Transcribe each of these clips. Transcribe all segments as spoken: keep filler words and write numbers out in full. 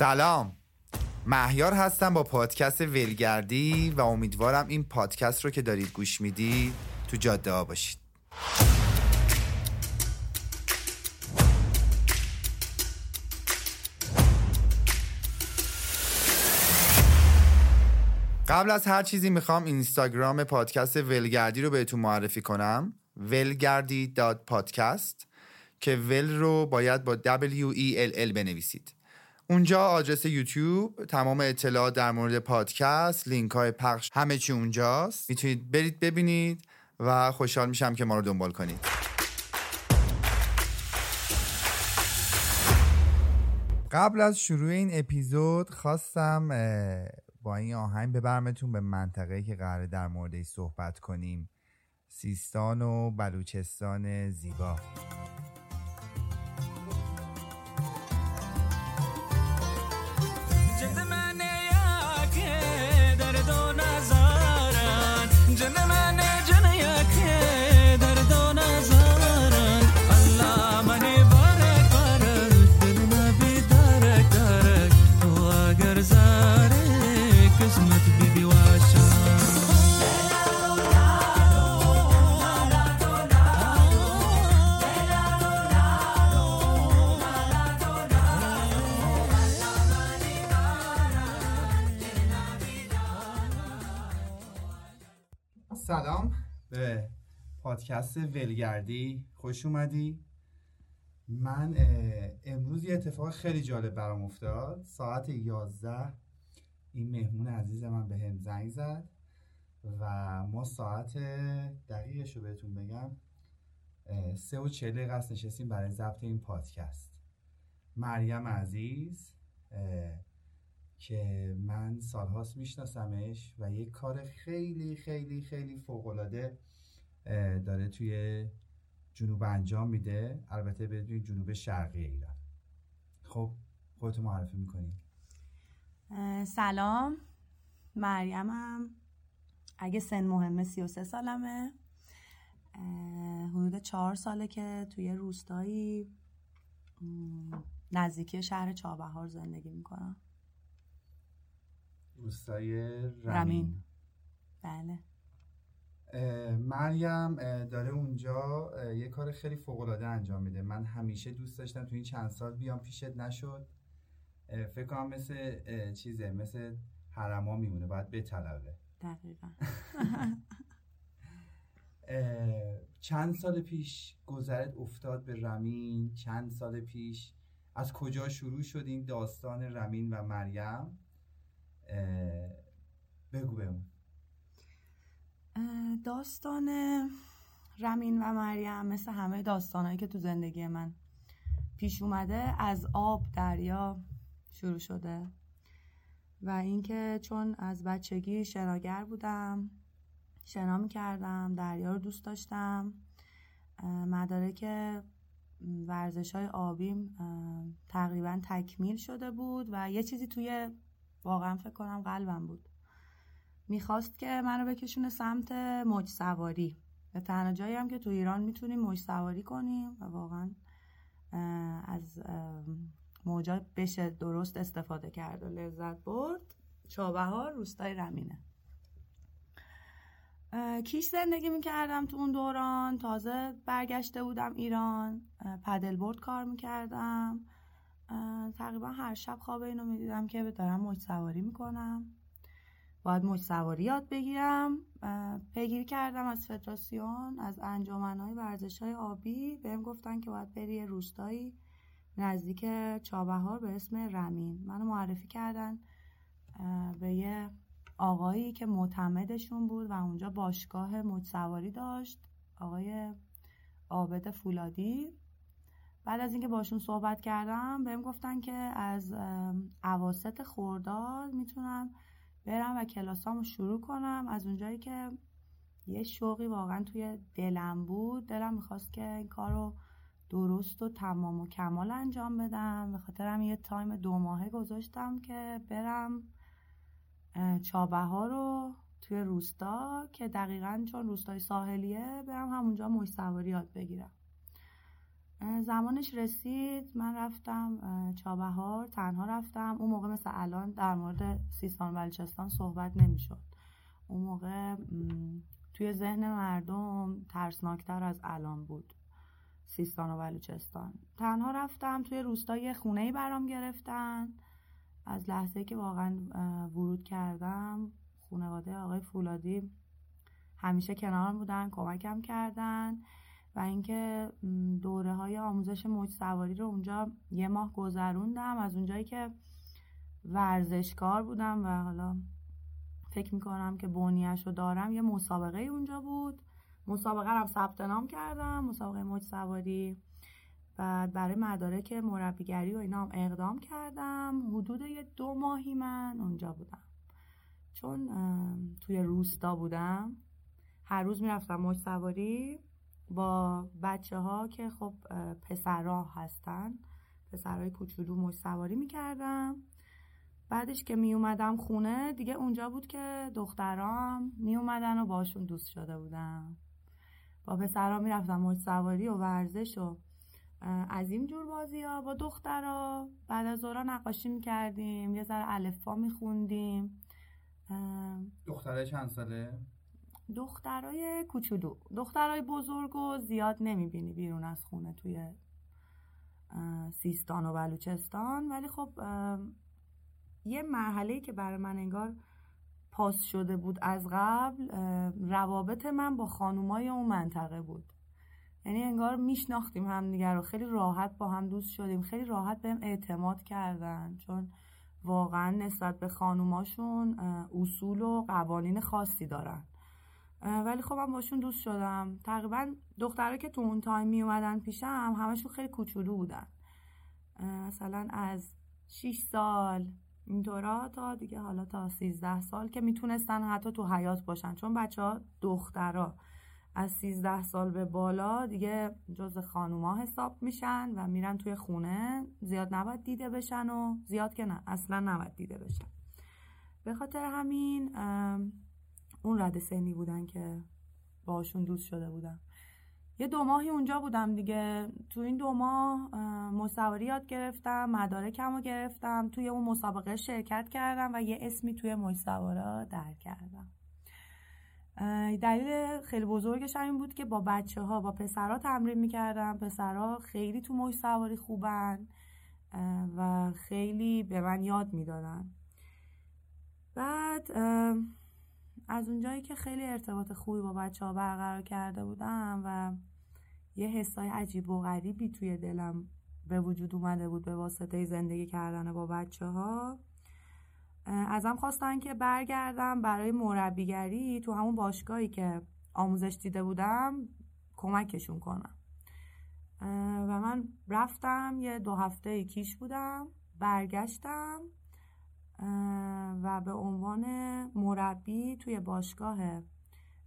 سلام، مهیار هستم با پادکست ویلگردی و امیدوارم این پادکست رو که دارید گوش میدید تو جاده ها باشید. قبل از هر چیزی میخوام اینستاگرام پادکست ویلگردی رو بهتون معرفی کنم، wellgardi.podcast که ول رو باید با دبلیو ای ال ال بنویسید. اونجا آدرس یوتیوب، تمام اطلاعات در مورد پادکست، لینک های پخش، همه چی اونجاست. میتونید برید ببینید و خوشحال میشم که ما رو دنبال کنید. قبل از شروع این اپیزود خواستم با این آهنگ ببرمتون به منطقه‌ای که قراره در موردش صحبت کنیم، سیستان و بلوچستان زیبا. سلام به پادکست ویلگردی، خوش اومدی. من امروز یه اتفاق خیلی جالب برام افتاد. ساعت یازده این مهمون عزیز من به هم زنگ زد و ما ساعت دقیقش رو بهتون بگم سه و چهل دقیقه است نشستیم برای ضبط این پادکست. مریم عزیز که من سالهاست میشناسمش و یک کار خیلی خیلی خیلی فوق‌العاده داره توی جنوب انجام میده، البته بدون جنوب شرقی ایران. خب خودتو معرفی میکنی؟ سلام، مریمم. اگه سن مهمه، سی و سه سالمه. حدود چهار ساله که توی روستایی نزدیکی شهر چابهار زندگی میکنم، روستای رمین. بله. مریم داره اونجا یه کار خیلی فوق‌العاده انجام میده. من همیشه دوست داشتم تو این چند سال بیام پیشت، نشد. فکر کنم مثل چیزه، مثل حرما میمونه، باید بطلبه. دقیقاً. چند سال پیش گذرت افتاد به رمین؟ چند سال پیش از کجا شروع شد این داستان رمین و مریم؟ بگو بهم داستان رمین و مریم. مثل همه داستانهایی که تو زندگی من پیش اومده، از آب دریا شروع شده و اینکه چون از بچگی شناگر بودم، شنا می‌کردم، دریا رو دوست داشتم. مدارک ورزش‌های آبیم تقریبا تکمیل شده بود و یه چیزی توی واقعا فکر کنم قلبم بود، میخواست که منو بکشونه سمت موج سواری. به تنها جایی هم که تو ایران میتونیم موج سواری کنیم و واقعا از موجا بشه درست استفاده کرد و لذت برد، چابهار روستای رمینه. کیش زندگی میکردم تو اون دوران، تازه برگشته بودم ایران، پدل بورد کار میکردم. تقریبا هر شب خواب اینو میدیدم که دارم موج سواری میکنم، باید موج سواری یاد بگیرم. پیگیری کردم از فدراسیون، از انجمن‌های ورزش‌های آبی بهم گفتن که باید بری روستایی نزدیک چابهار به اسم رمین. منو معرفی کردن به یه آقایی که معتمدشون بود و اونجا باشگاه موج سواری داشت، آقای عابده فولادی. بعد از اینکه باشون صحبت کردم بهم گفتن که از اواسط خرداد میتونم برم و کلاسامو شروع کنم. از اونجایی که یه شوقی واقعا توی دلم بود، دلم میخواست که این کارو درست و تمام و کمال انجام بدم. به خاطرم یه تایم دو ماهه گذاشتم که برم چابهار رو توی روستا که دقیقاً چون روستای ساحلیه، برم همونجا موج سواری یاد بگیرم. زمانش رسید من رفتم چابهار، تنها رفتم. اون موقع مثل الان در مورد سیستان و بلوچستان صحبت نمیشد. اون موقع توی ذهن مردم ترسناکتر از الان بود سیستان و بلوچستان. تنها رفتم توی روستای خونه‌ای برام گرفتن. از لحظه‌ای که واقعا ورود کردم، خانواده آقای فولادی همیشه کنارم بودن، کمکم کردن و اینکه دوره‌های آموزش موج سواری رو اونجا یه ماه گذروندم. از اونجایی که ورزشکار بودم و حالا فکر می‌کنم که بنیه‌اش رو دارم، یه مسابقه اونجا بود. مسابقه رو ثبت نام کردم، مسابقه موج سواری. بعد برای مدارک مربیگری و اینا هم اقدام کردم. حدود یه دو ماهی من اونجا بودم، چون توی روستا بودم. هر روز میرفتم موج سواری با بچه ها که خب پسرها هستن، پسرهای کوچولو، موج سواری میکردم. بعدش که میومدم خونه دیگه اونجا بود که دخترام میومدن و باشون دوست شده بودم. با پسرها میرفتم موج سواری و ورزش و از این جور بازی ها با دخترها. بعد از ظهرها نقاشی میکردیم، یه ذره الفبا میخوندیم. دختره چند ساله؟ دخترای کوچولو. دخترای بزرگو زیاد نمیبینی بیرون از خونه توی سیستان و بلوچستان. ولی خب یه مرحله‌ای که برای من انگار پاس شده بود از قبل، روابط من با خانومای اون منطقه بود. یعنی انگار میشناختیم همدیگر رو، خیلی راحت با هم دوست شدیم، خیلی راحت بهم اعتماد کردن، چون واقعا نسبت به خانوماشون اصول و قوانین خاصی دارن. ولی خب من باشون دوست شدم. تقریبا دخترها که تو اون تایم می اومدن پیشم همشون خیلی کوچولو بودن، مثلا از شش سال اینطورا تا دیگه حالا تا سیزده سال که میتونستن حتی تو حیاط باشن، چون بچه‌ها دخترها از سیزده سال به بالا دیگه جز خانوما حساب میشن و میرن توی خونه، زیاد نباید دیده بشن و زیاد که نه، اصلا نباید دیده بشن. به خاطر همین اون رده سنی بودن که باشون دوست شده بودم. یه دو ماهی اونجا بودم دیگه. تو این دو ماه مصوری یاد گرفتم، مدارکم رو گرفتم، توی اون مسابقه شرکت کردم و یه اسمی توی مصورا در کردم. دلیل خیلی بزرگش این بود که با بچه ها، با پسرها تمرین میکردم. پسرها خیلی تو موج سواری خوبن و خیلی به من یاد میدادن. بعد از اونجایی که خیلی ارتباط خوبی با بچه ها برقرار کرده بودم و یه حسای عجیب و غریبی توی دلم به وجود اومده بود به واسطه زندگی کردن با بچه ها، ازم خواستن که برگردم برای مربیگری تو همون باشگاهی که آموزش دیده بودم کمکشون کنم. و من رفتم، یه دو هفته کیش بودم، برگشتم و به عنوان مربی توی باشگاه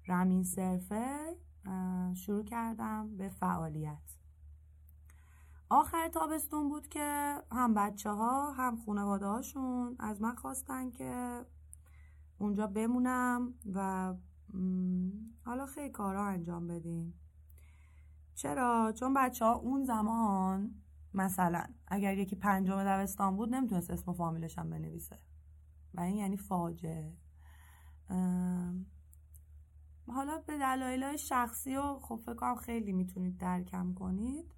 رمین صرفه شروع کردم به فعالیت. آخر تابستون بود که هم بچه ها هم خانواده هاشون از من خواستن که اونجا بمونم و حالا خیلی کارا انجام بدیم. چرا؟ چون بچه ها اون زمان مثلا اگر یکی پنجم دبستان بود نمیتونست اسم و فامیلش هم بنویسه و این یعنی فاجعه. حالا به دلایل شخصی و خب فکر کنم خیلی میتونید درکم کنید،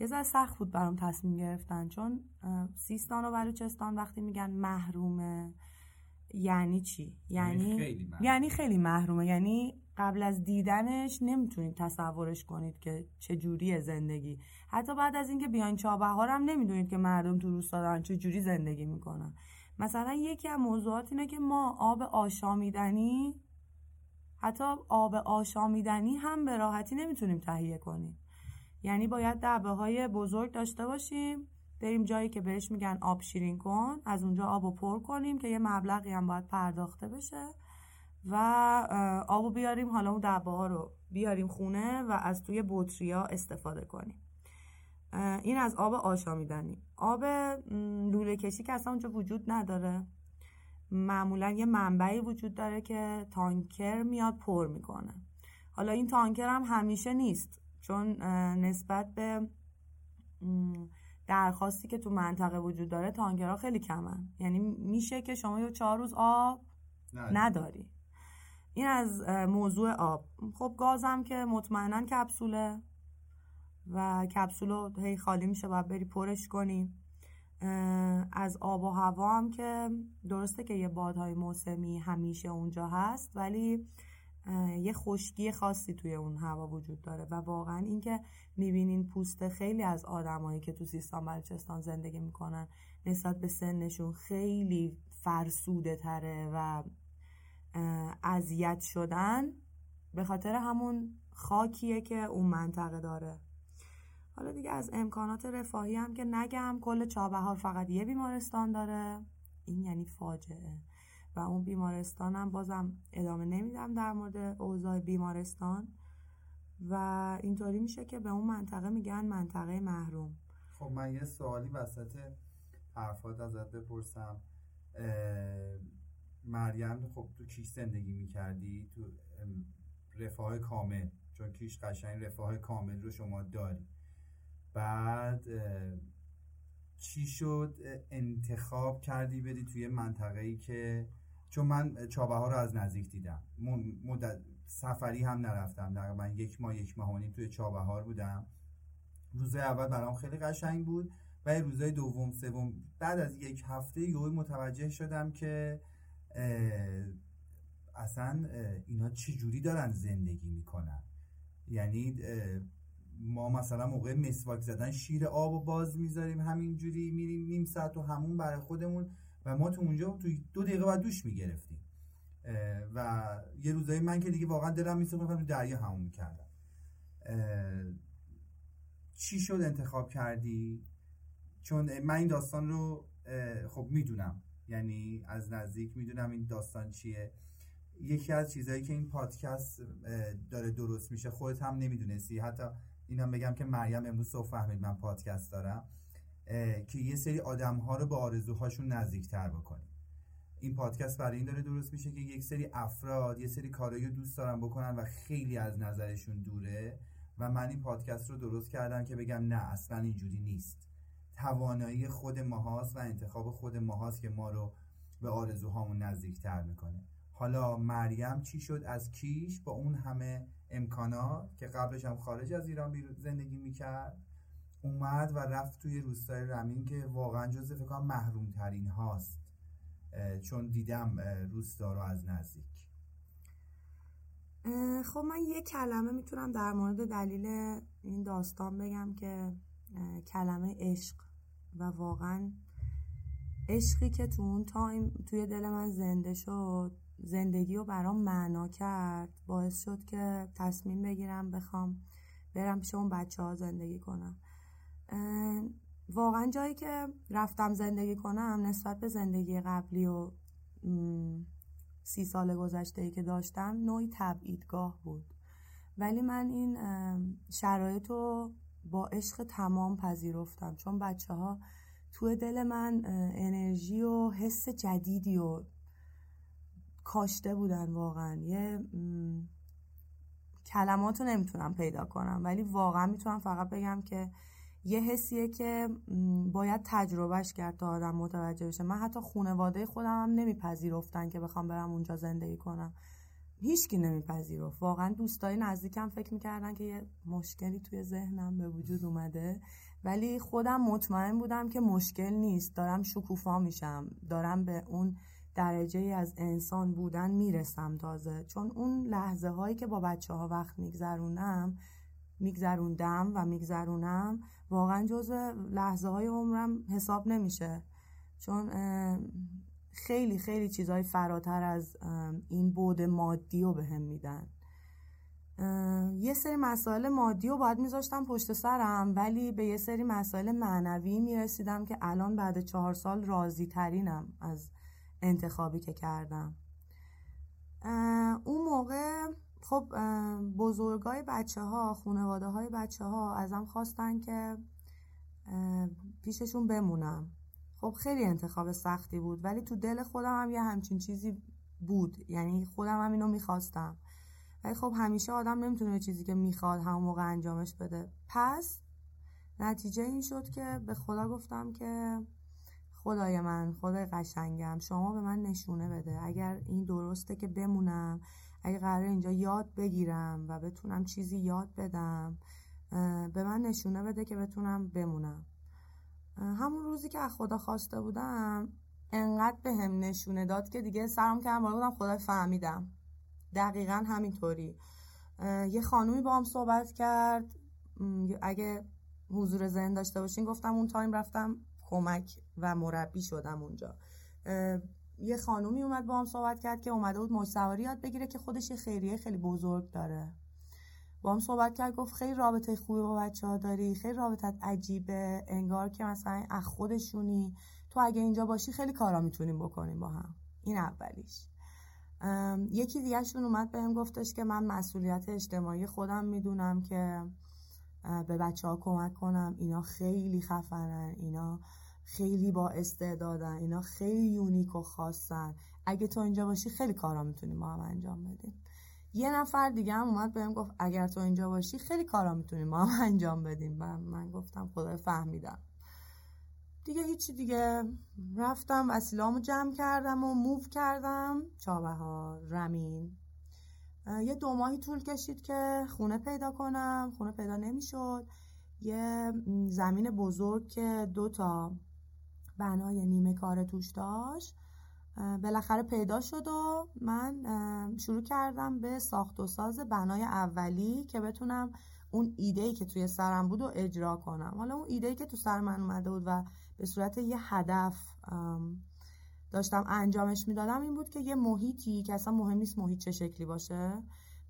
یه ذره سخت بود برام تصمیم گرفتن، چون سیستان و بلوچستان وقتی میگن محرومه یعنی چی؟ یعنی خیلی محرومه. یعنی خیلی محرومه، یعنی قبل از دیدنش نمیتونید تصورش کنید که چجوریه زندگی. حتی بعد از اینکه بیاین چابهار هم نمیدونید که مردم تو روستا دارن چجوری زندگی میکنن. مثلا یکی از موضوعات اینه که ما آب آشامیدنی، حتی آب آشامیدنی هم به راحتی نمیتونیم تهیه کنیم. یعنی باید دعبه‌های بزرگ داشته باشیم، بریم جایی که بهش میگن آب شیرین کن، از اونجا آبو پر کنیم که یه مبلغی هم باید پرداخته بشه و آبو بیاریم، حالا اون دعبه‌ها رو بیاریم خونه و از توی بطری‌ها استفاده کنیم. این از آب آشامیدنی. آب لوله کشی که اصلا اونجا وجود نداره، معمولا یه منبعی وجود داره که تانکر میاد پر میکنه. حالا این تانکر هم همیشه نیست، چون نسبت به درخواستی که تو منطقه وجود داره تانکرها خیلی کمن، یعنی میشه که شما یه چهار روز آب نداری. این از موضوع آب. خب گازم که مطمئنن کپسوله و کپسولو هی خالی میشه، باید بری پرش کنیم. از آب و هوا هم که درسته که یه بادهای موسمی همیشه اونجا هست، ولی یه خشکی خاصی توی اون هوا وجود داره و واقعا این که میبینین پوست خیلی از آدمایی که تو سیستان و بلوچستان زندگی میکنن نسبت به سنشون خیلی فرسوده تره و اذیت شدن به خاطر همون خاکیه که اون منطقه داره. حالا دیگه از امکانات رفاهی هم که نگم، کل چابهار فقط یه بیمارستان داره، این یعنی فاجعه. و اون بیمارستان هم بازم ادامه نمیدم در مورد اوضاع بیمارستان. و اینطوری میشه که به اون منطقه میگن منطقه محروم. خب من یه سوالی وسط حرفات ازت بپرسم. مریم خب تو کیش زندگی میکردی؟ تو رفاه کامل، چون کیش قشنگ رفاه کامل رو شما داری. بعد چی شد انتخاب کردی بری توی منطقه‌ای که، چون من چابهار رو از نزدیک دیدم، مدت سفری هم نرفتم، تقریبا یک ماه یک ماه و نیم توی چابهار بودم. روزای اول برام خیلی قشنگ بود و روزای دوم سوم بعد از یک هفته یهو متوجه شدم که اصلا اینا چی جوری دارن زندگی میکنن. یعنی ما مثلا موقع مسواک زدن شیر آب و باز میذاریم، همینجوری میریم نیم ساعت و همون برای خودمون، و ما تو اونجا تو دو دقیقه بعد دوش میگرفتیم. و یه روزایی من که دیگه واقعا دلم میسوخت تو دریا همون میکردم. چی شد انتخاب کردی؟ چون من این داستان رو خب میدونم، یعنی از نزدیک میدونم این داستان چیه. یکی از چیزایی که این پادکست داره درست میشه خودت هم نمیدونستی، حتی اینم بگم که مریم امروز صبح فهمید من پادکست دارم، که یه سری آدم‌ها رو به آرزوهاشون نزدیک‌تر بکنیم. این پادکست برای این داره درست میشه که یک سری افراد یه سری کارایی رو دوست دارن بکنن و خیلی از نظرشون دوره، و من این پادکست رو درست کردم که بگم نه اصلا اینجوری نیست، توانایی خود ماهاست و انتخاب خود ماهاست که ما رو به آرزوهامون نزدیک‌تر می‌کنه. حالا مریم چی شد از کیش با اون همه امکانات که قبلش هم خارج از ایران زندگی میکرد، اومد و رفت توی روستای رمین که واقعا جزو فکر کنم محروم ترین هاست، چون دیدم روستا رو از نزدیک. خب من یه کلمه میتونم در مورد دلیل این داستان بگم که کلمه عشق، و واقعا عشقی که تو اون تایم توی دل من زنده شد، زندگی رو برام معنا کرد، باعث شد که تصمیم بگیرم بخوام برم پیش اون بچه ها زندگی کنم. واقعا جایی که رفتم زندگی کنم نسبت به زندگی قبلی و سی سال گذشته‌ای که داشتم نوعی تبعیدگاه بود، ولی من این شرایط رو با عشق تمام پذیرفتم، چون بچه ها توی دل من انرژی و حس جدیدی و کاشته بودن. واقعا یه م... کلمات رو نمیتونم پیدا کنم، ولی واقعا میتونم فقط بگم که یه حسیه که باید تجربهش کرد تا آدم متوجه بشه. من حتی خانواده خودم هم نمیپذیرفتن که بخوام برم اونجا زندگی کنم، هیچکی نمیپذیرفت. واقعا دوستای نزدیکم فکر میکردن که یه مشکلی توی ذهنم به وجود اومده، ولی خودم مطمئن بودم که مشکل نیست، دارم شکوفا میشم، دارم به اون درجه از انسان بودن میرسم تازه. چون اون لحظه هایی که با بچه ها وقت میگذرونم میگذروندم و میگذرونم واقعا جزو لحظه های عمرم حساب نمیشه، چون خیلی خیلی چیزهای فراتر از این بود مادی رو به هم میدن. یه سری مسائل مادی رو باید میذاشتم پشت سرم، ولی به یه سری مسائل معنوی میرسیدم که الان بعد چهار سال راضی ترینم از انتخابی که کردم. اون موقع خب بزرگای بچه ها، خانواده های بچه ها ازم خواستن که پیششون بمونم. خب خیلی انتخاب سختی بود، ولی تو دل خودم هم یه همچین چیزی بود، یعنی خودم هم اینو میخواستم. ولی خب همیشه آدم نمیتونه چیزی که میخواد همون موقع انجامش بده. پس نتیجه این شد که به خدا گفتم که خدای من، خدای قشنگم، شما به من نشونه بده اگر این درسته که بمونم، اگر قراره اینجا یاد بگیرم و بتونم چیزی یاد بدم، به من نشونه بده که بتونم بمونم. همون روزی که از خدا خواسته بودم انقدر به هم نشونه داد که دیگه سرم کردم بالا بودم، خدا فهمیدم. دقیقا همینطوری یه خانومی با هم صحبت کرد، اگه حضور ذهن داشته باشین گفتم اون تایم رفتم کمک و مربی شدم اونجا. یه خانومی اومد با هم صحبت کرد که اومده بود موج سواری یاد بگیره که خودش یه خیریه خیلی بزرگ داره. با هم صحبت کرد، گفت خیلی رابطه خوبی با بچه‌ها داری، خیلی رابطت عجیبه، انگار که مثلا از خودشونی، تو اگه اینجا باشی خیلی کارا میتونیم بکنیم با هم. این اولیش. یکی دیگه‌شون اومد بهم گفتش که من مسئولیت اجتماعی خودم میدونم که به بچه‌ها کمک کنم، اینا خیلی خفنن، اینا خیلی با استعدادن، اینا خیلی یونیک و خاصن، اگه تو اینجا باشی خیلی کارا میتونیم ما هم انجام بدیم. یه نفر دیگه هم اومد بهم گفت اگر تو اینجا باشی خیلی کارا میتونیم ما هم انجام بدیم. و من گفتم خدا فهمیدم دیگه، هیچی دیگه. رفتم وسیله‌امو جمع کردم و موو کردم چابهار، رمین. یه دو ماهی طول کشید که خونه پیدا کنم، خونه پیدا نمیشد. یه زمین بزرگ که دو تا بنای نیمه کاره توش داشت بالاخره پیدا شد و من شروع کردم به ساخت و ساز بنای اولی که بتونم اون ایده‌ای که توی سرم بود و اجرا کنم. حالا اون ایده‌ای که تو سر من اومده بود و به صورت یه هدف داشتم انجامش میدادم این بود که یه محیطی که اصلا مهم نیست محیط چه شکلی باشه،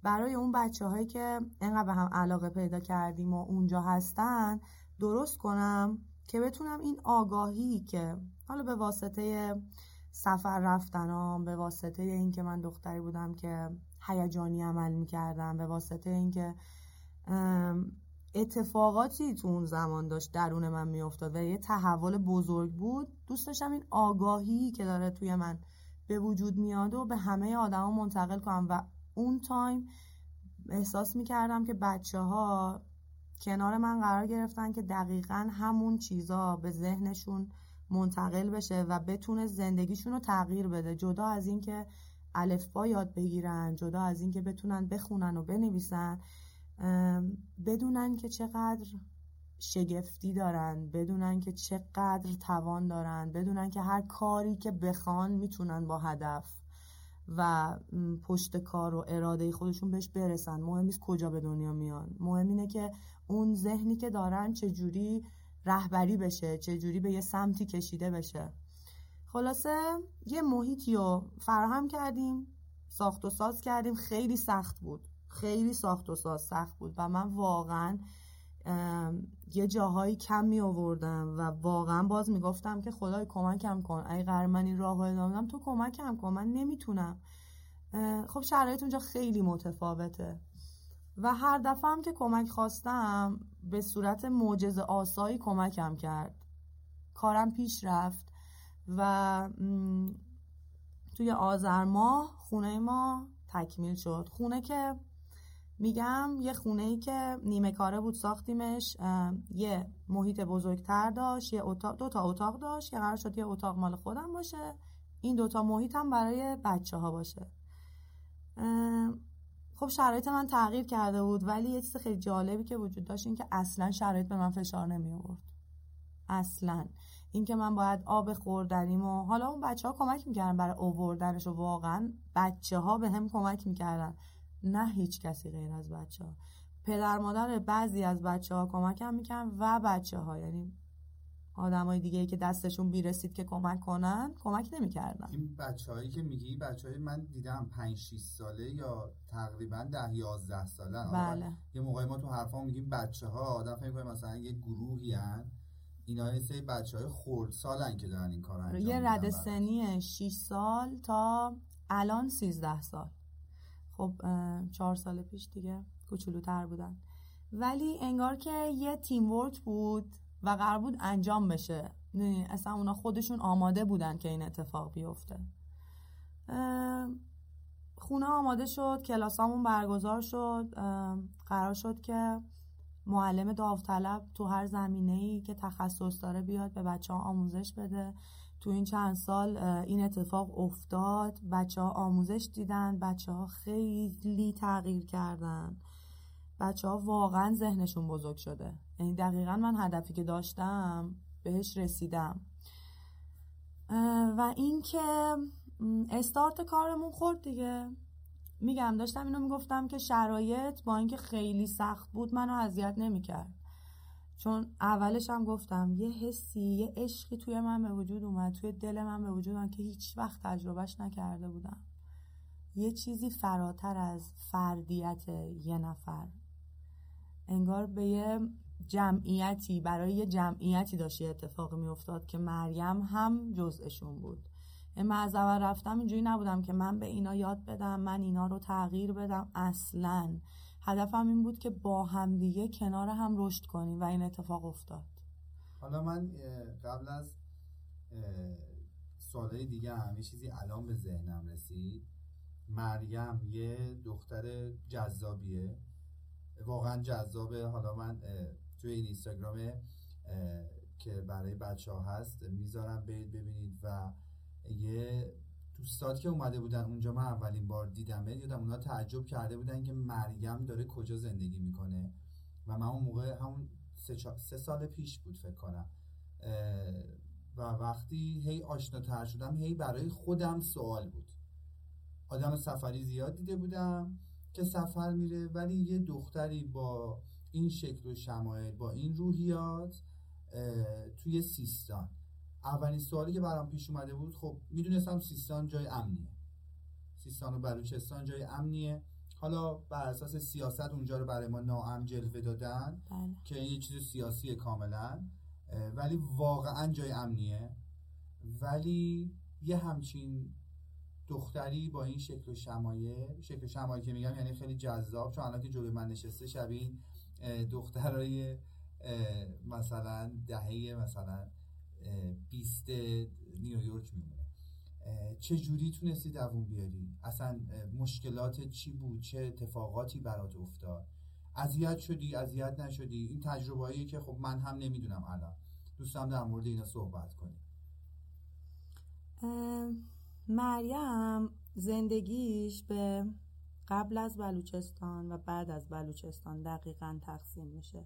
برای اون بچه‌هایی که اینقدر به هم علاقه پیدا کردیم و اونجا هستن درست کنم که بتونم این آگاهی که حالا به واسطه سفر رفتنام، به واسطه این که من دختری بودم که هیجانی عمل میکردم، به واسطه این که اتفاقاتی تو اون زمان داشت درون من میافتاد و یه تحول بزرگ بود، دوست داشتم این آگاهی که داره توی من به وجود میاد و به همه آدما منتقل کنم. و اون تایم احساس میکردم که بچه‌ها کنار من قرار گرفتن که دقیقاً همون چیزا به ذهنشون منتقل بشه و بتونه زندگیشون رو تغییر بده، جدا از این که الفبا یاد بگیرن، جدا از این که بتونن بخونن و بنویسن، بدونن که چقدر شگفتی دارن، بدونن که چقدر توان دارن، بدونن که هر کاری که بخوان میتونن با هدف و پشت کار و اراده خودشون بهش برسن. مهم نیست کجا به دنیا میان، مهم اینه که اون ذهنی که دارن چجوری رهبری بشه، چجوری به یه سمتی کشیده بشه. خلاصه یه محیطی رو فراهم کردیم، ساخت و ساز کردیم. خیلی سخت بود، خیلی ساخت و ساز سخت بود و من واقعا یه جاهایی کم می آوردم و واقعا باز می گفتم که خدای کمکم کن، اگه قرار من این راه رو ادامه بدم تو کمکم کن، من نمیتونم. خب شرایط اونجا خیلی متفاوته و هر دفعه هم که کمک خواستم به صورت معجزه آسایی کمکم کرد، کارم پیش رفت. و توی آذر ماه خونه ما تکمیل شد. خونه که میگم یه خونه‌ای که نیمه کاره بود ساختیمش، یه محیط بزرگتر داشت، یه اتاق، دو تا اتاق داشت که قرار شد یه اتاق مال خودم باشه، این دوتا محیط هم برای بچه ها باشه. خب شرایط من تغییر کرده بود ولی یه چیز خیلی جالبی که وجود داشت این که اصلا شرایط به من فشار نمی آورد، اصلا این که من باید آب خوردنیم و حالا اون بچه ها کمک میکردن برای آوردنش و واقعا بچه ها به هم کمک میکردن، نه هیچ کسی غیر از بچه ها. پدر مادر بعضی از بچه ها کمک هم میکردن و بچه ها، یعنی آدم های دیگه که دستشون بیرسید که کمک کنن کمک نمیکردن. این بچه هایی که میگی بچه های من دیدم پنج شش ساله یا تقریبا ده یازده ساله. بله. یه موقعی ما تو حرفا میگیم بچه ها، آدم فکر میکنه مثلا یه گروهی ان، اینا یه سری بچهای خردسالن که دارن این کارو انجام میدن. یه رده سنی شش سال تا الان سیزده سال. خب چهار سال پیش دیگه کوچولوتر بودن. ولی انگار که یه تیم ورک بود و قرار بود انجام بشه. نه اصلا اونا خودشون آماده بودن که این اتفاق بیفته. خونه آماده شد، کلاسامون برگزار شد، قرار شد که معلم داوطلب تو هر زمینه‌ای که تخصص داره بیاد به بچه‌ها آموزش بده. تو این چند سال این اتفاق افتاد، بچه‌ها آموزش دیدن، بچه‌ها خیلی تغییر کردن، بچه‌ها واقعا ذهنشون بزرگ شده. یعنی دقیقاً من هدفی که داشتم بهش رسیدم. و این که استارت کارمون خورد دیگه. میگم داشتم اینو میگفتم که شرایط با اینکه خیلی سخت بود منو اذیت نمیکرد، چون اولش هم گفتم یه حسی، یه عشقی توی من به وجود اومد، توی دل من به وجود اومد که هیچ وقت تجربهش نکرده بودم. یه چیزی فراتر از فردیت یه نفر، انگار به یه جمعیتی، برای یه جمعیتی داشت یه اتفاق میافتاد که مریم هم جزءشون بود. من از اول رفتم اینجوری نبودم که من به اینا یاد بدم، من اینا رو تغییر بدم، اصلاً هدفم این بود که با هم دیگه کنار هم رشد کنیم و این اتفاق افتاد. حالا من قبل از سوالای دیگه هم یه چیزی الان به ذهنم رسید. مریم یه دختر جذابیه، واقعا جذابه. حالا من توی این اینستاگرام که برای بچه‌ها هست میذارم، برید ببینید. و یه دوستات که اومده بودن اونجا، من اولین بار دیدم، یادم اونا تعجب کرده بودن که مریم داره کجا زندگی میکنه. و من اون موقع همون سه, چا... سه سال پیش بود فکر کنم. و وقتی هی آشناتر شدم، هی برای خودم سوال بود. آدم سفری زیاد دیده بودم که سفر میره، ولی یه دختری با این شکل و شمایل، با این روحیات توی سیستان. اولین سوالی که برام پیش اومده بود، خب میدونستم سیستان جای امنیه، سیستان و بلوچستان جای امنیه. حالا بر اساس سیاست اونجا رو برای ما ناامن جلوه دادن بله. که یه چیز سیاسیه کاملا، ولی واقعا جای امنیه. ولی یه همچین دختری با این شکل و شمایل، شکل و شمایل که میگم یعنی خیلی جذاب، چون الان که جلوی من نشسته شبیه دخترای مثلا دهه مثلا بیست نیویورک میمونه. چجوری تونستی دووم بیاری؟ اصلا مشکلات چی بود؟ چه اتفاقاتی برات افتاد؟ اذیت شدی؟ اذیت نشدی؟ این تجربه‌ای که خب من هم نمیدونم، الان دوستم در مورد اینا صحبت کنیم. مریم زندگیش به قبل از بلوچستان و بعد از بلوچستان دقیقاً تقسیم میشه.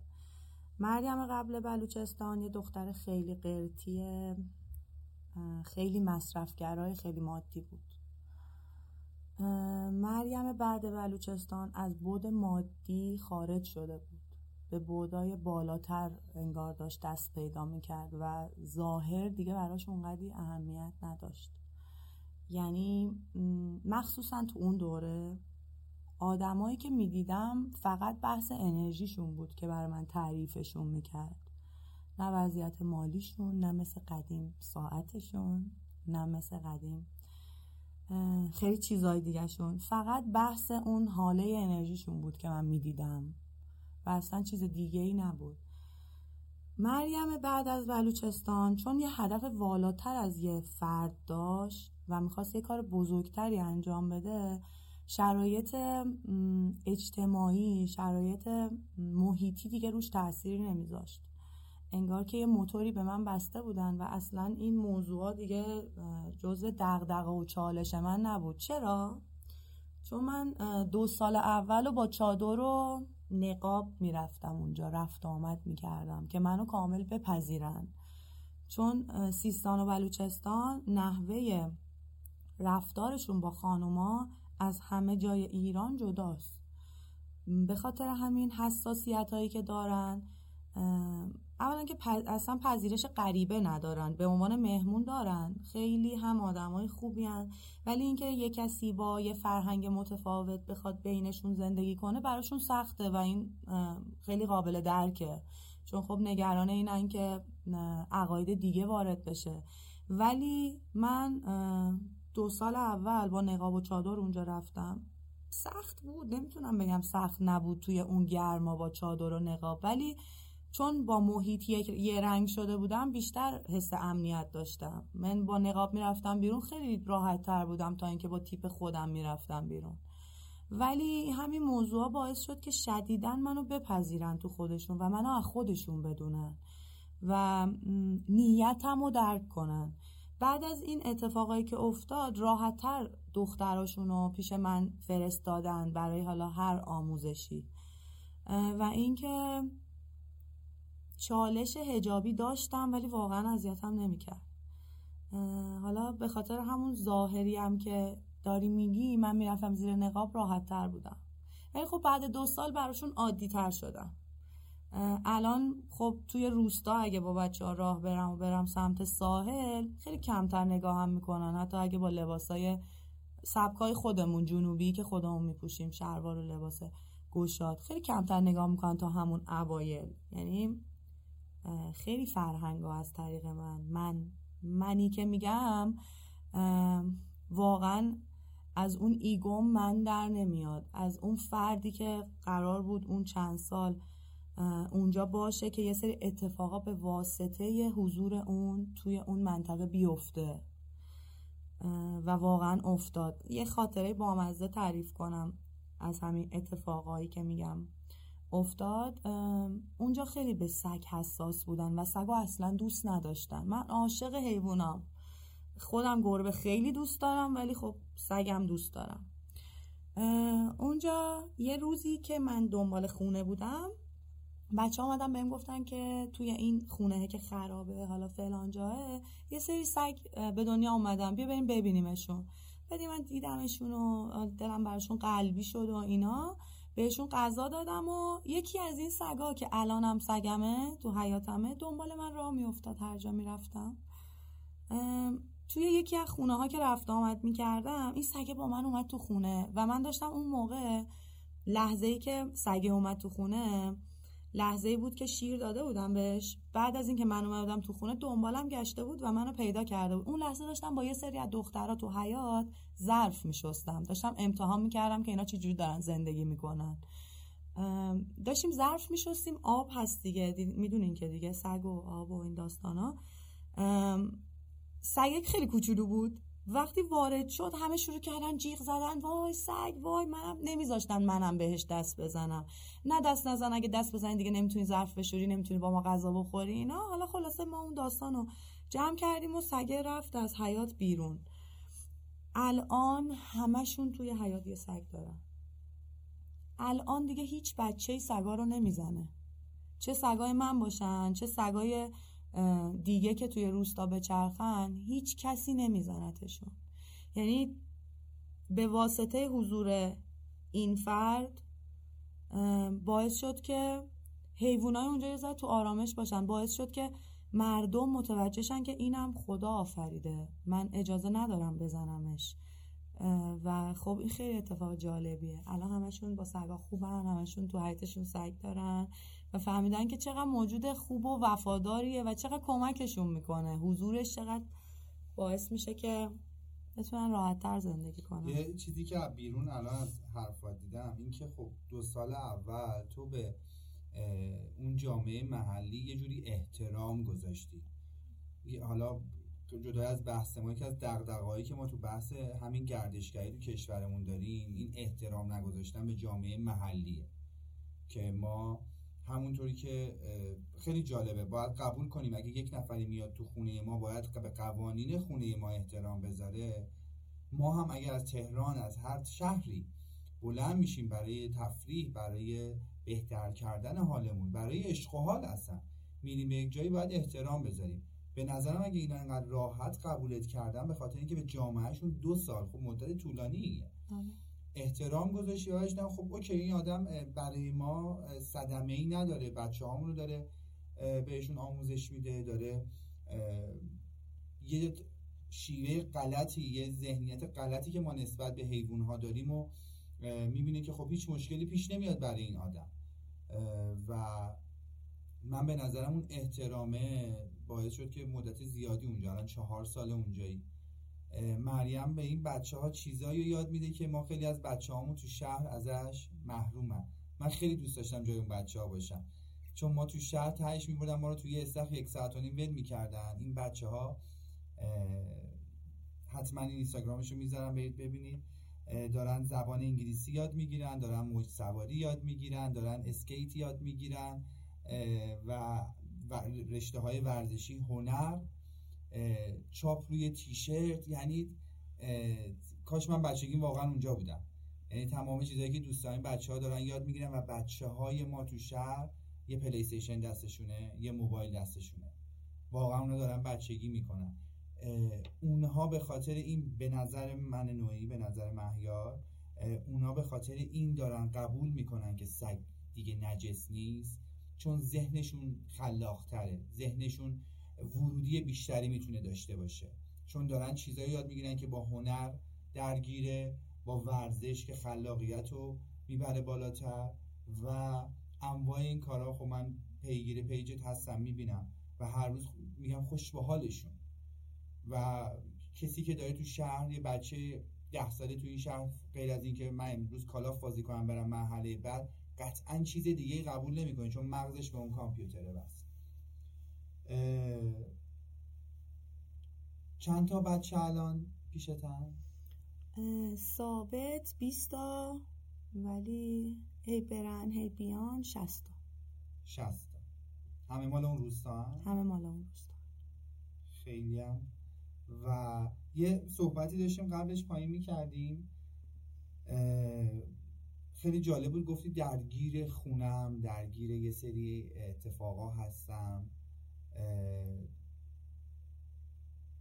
مریم قبل بلوچستان یه دختر خیلی قرتیه، خیلی مصرفگرای، خیلی مادی بود. مریم بعد بلوچستان از بود مادی خارج شده بود، به بودای بالاتر انگار داشت دست پیدا میکرد و ظاهر دیگه براش اونقدی اهمیت نداشت. یعنی مخصوصا تو اون دوره آدمایی که میدیدم فقط بحث انرژیشون بود که برای من تعریفشون میکرد، نه وضعیت مالیشون، نه مثل قدیم ساعتشون، نه مثل قدیم خیلی چیزای دیگهشون. فقط بحث اون حاله انرژیشون بود که من میدیدم و اصلا چیز دیگه‌ای نبود. مریم بعد از بلوچستان چون یه هدف والاتر از یه فرد داشت و میخواست یه کار بزرگتری انجام بده، شرایط اجتماعی، شرایط محیطی دیگه روش تأثیر نمیذاشت. انگار که یه موتوری به من بسته بودن و اصلا این موضوعا دیگه جزء دغدغه و چالش من نبود. چرا؟ چون من دو سال اولو با چادر و نقاب میرفتم اونجا، رفت آمد میکردم که منو کامل بپذیرن. چون سیستان و بلوچستان نحوه رفتارشون با خانوما از همه جای ایران جداست. به خاطر همین حساسیت هایی که دارن، اولا که اصلا پذیرش غریبه ندارن، به عنوان مهمون دارن، خیلی هم آدم های خوبی هن. ولی اینکه یک کسی با یه فرهنگ متفاوت بخواد بینشون زندگی کنه براشون سخته و این خیلی قابل درکه، چون خب نگران اینن که عقاید دیگه وارد بشه. ولی من دو سال اول با نقاب و چادر اونجا رفتم، سخت بود، نمیتونم بگم سخت نبود توی اون گرما با چادر و نقاب، ولی چون با محیط یه رنگ شده بودم بیشتر حس امنیت داشتم. من با نقاب میرفتم بیرون خیلی راحت تر بودم تا اینکه با تیپ خودم میرفتم بیرون. ولی همین موضوعا باعث شد که شدیداً منو بپذیرن تو خودشون و منو از خودشون بدونن و نیتمو درک کنن. بعد از این اتفاقایی که افتاد راحت‌تر دختراشونو پیش من فرستادن برای حالا هر آموزشی. و اینکه چالش حجابی داشتم ولی واقعا اذیتم نمی‌کرد. حالا به خاطر همون ظاهریم که داری میگی من میرفتم زیر نقاب راحت‌تر بودم. ولی خب بعد دو سال براشون عادی‌تر شدم. الان خب توی روستا اگه با بچه‌ها راه برم و برم سمت ساحل خیلی کمتر نگاهم میکنن، حتی اگه با لباسای سبکای خودمون جنوبی که خودمون میپوشیم، شلوار و لباس گشاد، خیلی کمتر نگاه میکنن تا همون اوایل. یعنی خیلی فرهنگا از طریق من من منی که میگم واقعا از اون ایگوم من در نمیاد، از اون فردی که قرار بود اون چند سال اونجا باشه که یه سری اتفاقا به واسطه یه حضور اون توی اون منطقه بیفته و واقعا افتاد. یه خاطره بامزه تعریف کنم از همین اتفاقایی که میگم افتاد. اونجا خیلی به سگ حساس بودن و سگو اصلا دوست نداشتن. من عاشق حیوانم، خودم گربه خیلی دوست دارم ولی خب سگم دوست دارم. اونجا یه روزی که من دنبال خونه بودم بچه ها آمدن بهم گفتن که توی این خونه که خرابه حالا فلان جاهه یه سری سگ به دنیا اومدن، بیا بریم ببینیمشون. بعدی من دیدمشون و دلم براشون قلبی شد و اینا، بهشون غذا دادم و یکی از این سگا که الانم سگمه تو حیاتمه دنبال من راه میافتاد هر جا میرفتم. توی یکی از خونه ها که رفت آمد میکردم این سگه با من اومد تو خونه و من داشتم اون موقع لحظه‌ای که سگه اومد تو خونه لحظه‌ای بود که شیر داده بودم بهش. بعد از اینکه من اومدم تو خونه دنبالم گشته بود و منو پیدا کرده بود. اون لحظه داشتم با یه سری از دخترها تو حیاط ظرف می‌شستم، داشتم امتحان می‌کردم که اینا چجوری دارن زندگی می‌کنن. داشتیم ظرف می‌شستیم، آب هست دیگه، میدونین که دیگه سگ و آب و این داستانا. سگ خیلی کوچولو بود، وقتی وارد شد همه شروع کردن جیغ زدن وای سگ وای، منم نمیذاشتن منم بهش دست بزنم. نه دست نزن، اگه دست بزنی دیگه نمیتونی ظرف بشوری، نمیتونی با ما غذا بخوری اینا. حالا خلاصه ما اون داستانو جمع کردیم و سگه رفت از حیاط بیرون. الان همشون توی حیاط یه سگ دارن. الان دیگه هیچ بچه‌ای سگا رو نمیزنه، چه سگای من باشن چه سگای دیگه که توی روستا بچرخن، هیچ کسی نمیزنتشون. یعنی به واسطه حضور این فرد باعث شد که حیوانای اونجا یه ذره تو آرامش باشن، باعث شد که مردم متوجه شن که اینم خدا آفریده، من اجازه ندارم بزنمش. و خب این خیلی اتفاق جالبیه. الان همشون با سگا خوبن، همشون تو حیاطشون سگ دارن و فهمیدن که چقدر موجود خوب و وفاداریه و چقدر کمکشون میکنه، حضورش چقدر باعث میشه که بتونن راحت‌تر زندگی کنن. یه چیزی که بیرون الان از حرفا دیدم این که خب دو سال اول تو به اون جامعه محلی یه جوری احترام گذاشتی. حالا جدای از بحث ما، یکی از دغدغه‌هایی که ما تو بحث همین گردشگری تو کشورمون داریم این احترام نگذاشتن به جامعه محلیه که ما همونطوری که خیلی جالبه باید قبول کنیم اگه یک نفری میاد تو خونه ما باید به قوانین خونه ما احترام بذاره. ما هم اگر از تهران از هر شهری بلند میشیم برای تفریح، برای بهتر کردن حالمون، برای عشق و حال اصلا میریم به یک جایی باید احترام بذاریم. به نظرم اگه اینا اینقدر راحت قبولت کردن به خاطر اینکه به جامعهشون دو سال خب مدت طولانیه احترام گذاشتی و اشتم خب اوکی این آدم برای ما صدمه‌ای نداره، بچه هامونو داره بهشون آموزش میده، داره یه شیوه غلطی، یه ذهنیت غلطی که ما نسبت به حیوان‌ها داریم و میبینه که خب هیچ مشکلی پیش نمیاد برای این آدم. و من به نظرم اون احترامه باعث شد که مدت زیادی اونجا، الان چهار سال اونجایی، مریم به این بچه ها چیزایی رو یاد میده که ما خیلی از بچه هامون تو شهر ازش محرومن. من خیلی دوست داشتم جای اون بچه ها باشم، چون ما تو شهر تهش میبردن ما رو توی یه استخر یک ساعت و نیم ول میکردن. این بچه ها حتما این اینستاگرامش رو میذارم برید ببینید، دارن زبان انگلیسی یاد میگیرن، دارن موج سواری یاد میگیرن، دارن اسکیت یاد میگیرن و رشته های ورزشی، هنر، چاپ روی تیشرت. یعنی کاش من بچگیم واقعا اونجا بودم، یعنی تمام چیزایی که دوست داریم بچه ها دارن یاد میگیرن و بچه های ما تو شهر یه پلی استیشن دستشونه، یه موبایل دستشونه، واقعا اونا دارن بچگی میکنن. اونها به خاطر این، به نظر من نوعی، به نظر مهیار، اونها به خاطر این دارن قبول میکنن که سگ دیگه نجس نیست، چون ذهنشون خلاق‌تره، ذهنشون ورودی بیشتری میتونه داشته باشه، چون دارن چیزایی یاد میگیرن که با هنر درگیره، با ورزش که خلاقیت رو میبره بالاتر و انواع این کارا. خب من پیگیر پیجت هستم، میبینم و هر روز میگم خوش به حالشون. و کسی که داره تو شهر، یه بچه ده ساله تو این شهر، غیر از این که من امروز کالاف بازی کنم برم مرحله بعد، قطعا چیز دیگه قبول نمیکنه، چون مغزش به اون کامپیوتره. بس چند تا بچه الان پیشتن؟ ثابت بیست تا، ولی هی برن هی بیان شصت تا. شصت تا همه مال اون روستا هم؟ همه مال اون روستا. خیلی هم. و یه صحبتی داشتیم قبلش پایین میکردیم، خیلی جالب بود، گفتی درگیر خونم، درگیر یه سری اتفاقا هستم.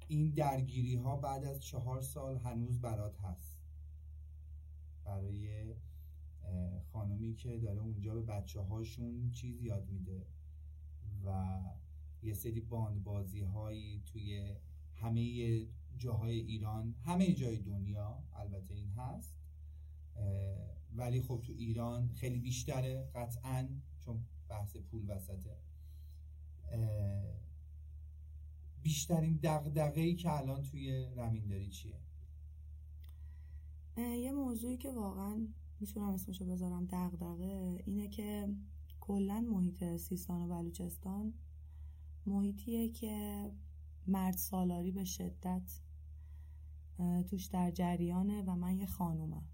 این درگیری ها بعد از چهار سال هنوز برات هست؟ برای خانومی که داره اونجا به بچه هاشون چیز یاد میده و یه سری باندبازی هایی توی همه جاهای ایران، همه جای دنیا البته این هست، ولی خب تو ایران خیلی بیشتره قطعاً، چون بحث پول وسطه. بیشترین دغدغه‌ای که الان توی رمین داری چیه؟ یه موضوعی که واقعاً میتونم اسمشو بذارم دغدغه، اینه که کلاً محیط سیستان و بلوچستان محیطیه که مرد سالاری به شدت توش در جریانه و من یه خانومم.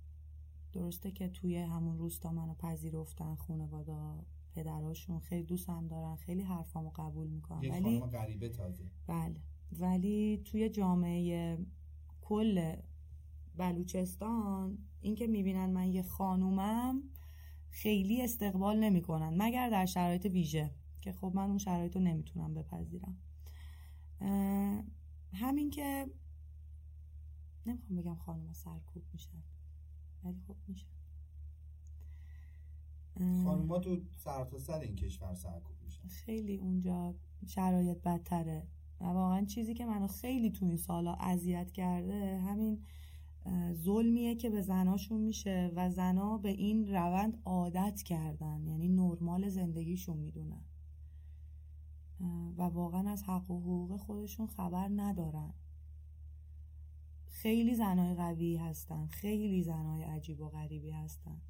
درسته که توی همون روستا منو پذیرفتن، خانواده پدراشون خیلی دوستم دارن، خیلی حرفامو قبول میکنن، یه خانم غریبه تازه. بله، ولی توی جامعه کل بلوچستان این که میبینن من یه خانومم خیلی استقبال نمیکنن، مگر در شرایط ویژه که خب من اون شرایط رو نمیتونم بپذیرم. همین که نمیخوام بگم خانوما سرکوب میشن، ولی خب میشن. خانوما تو سرتاسر این کشور سرکوب میشن، خیلی اونجا شرایط بدتره و واقعا چیزی که منو خیلی تو این سالا اذیت کرده همین ظلمیه که به زناشون میشه و زنا به این روند عادت کردن، یعنی نرمال زندگیشون میدونن و واقعا از حق و حقوق خودشون خبر ندارن. خیلی زنای قوی هستن، خیلی زنای عجیب و غریبی هستن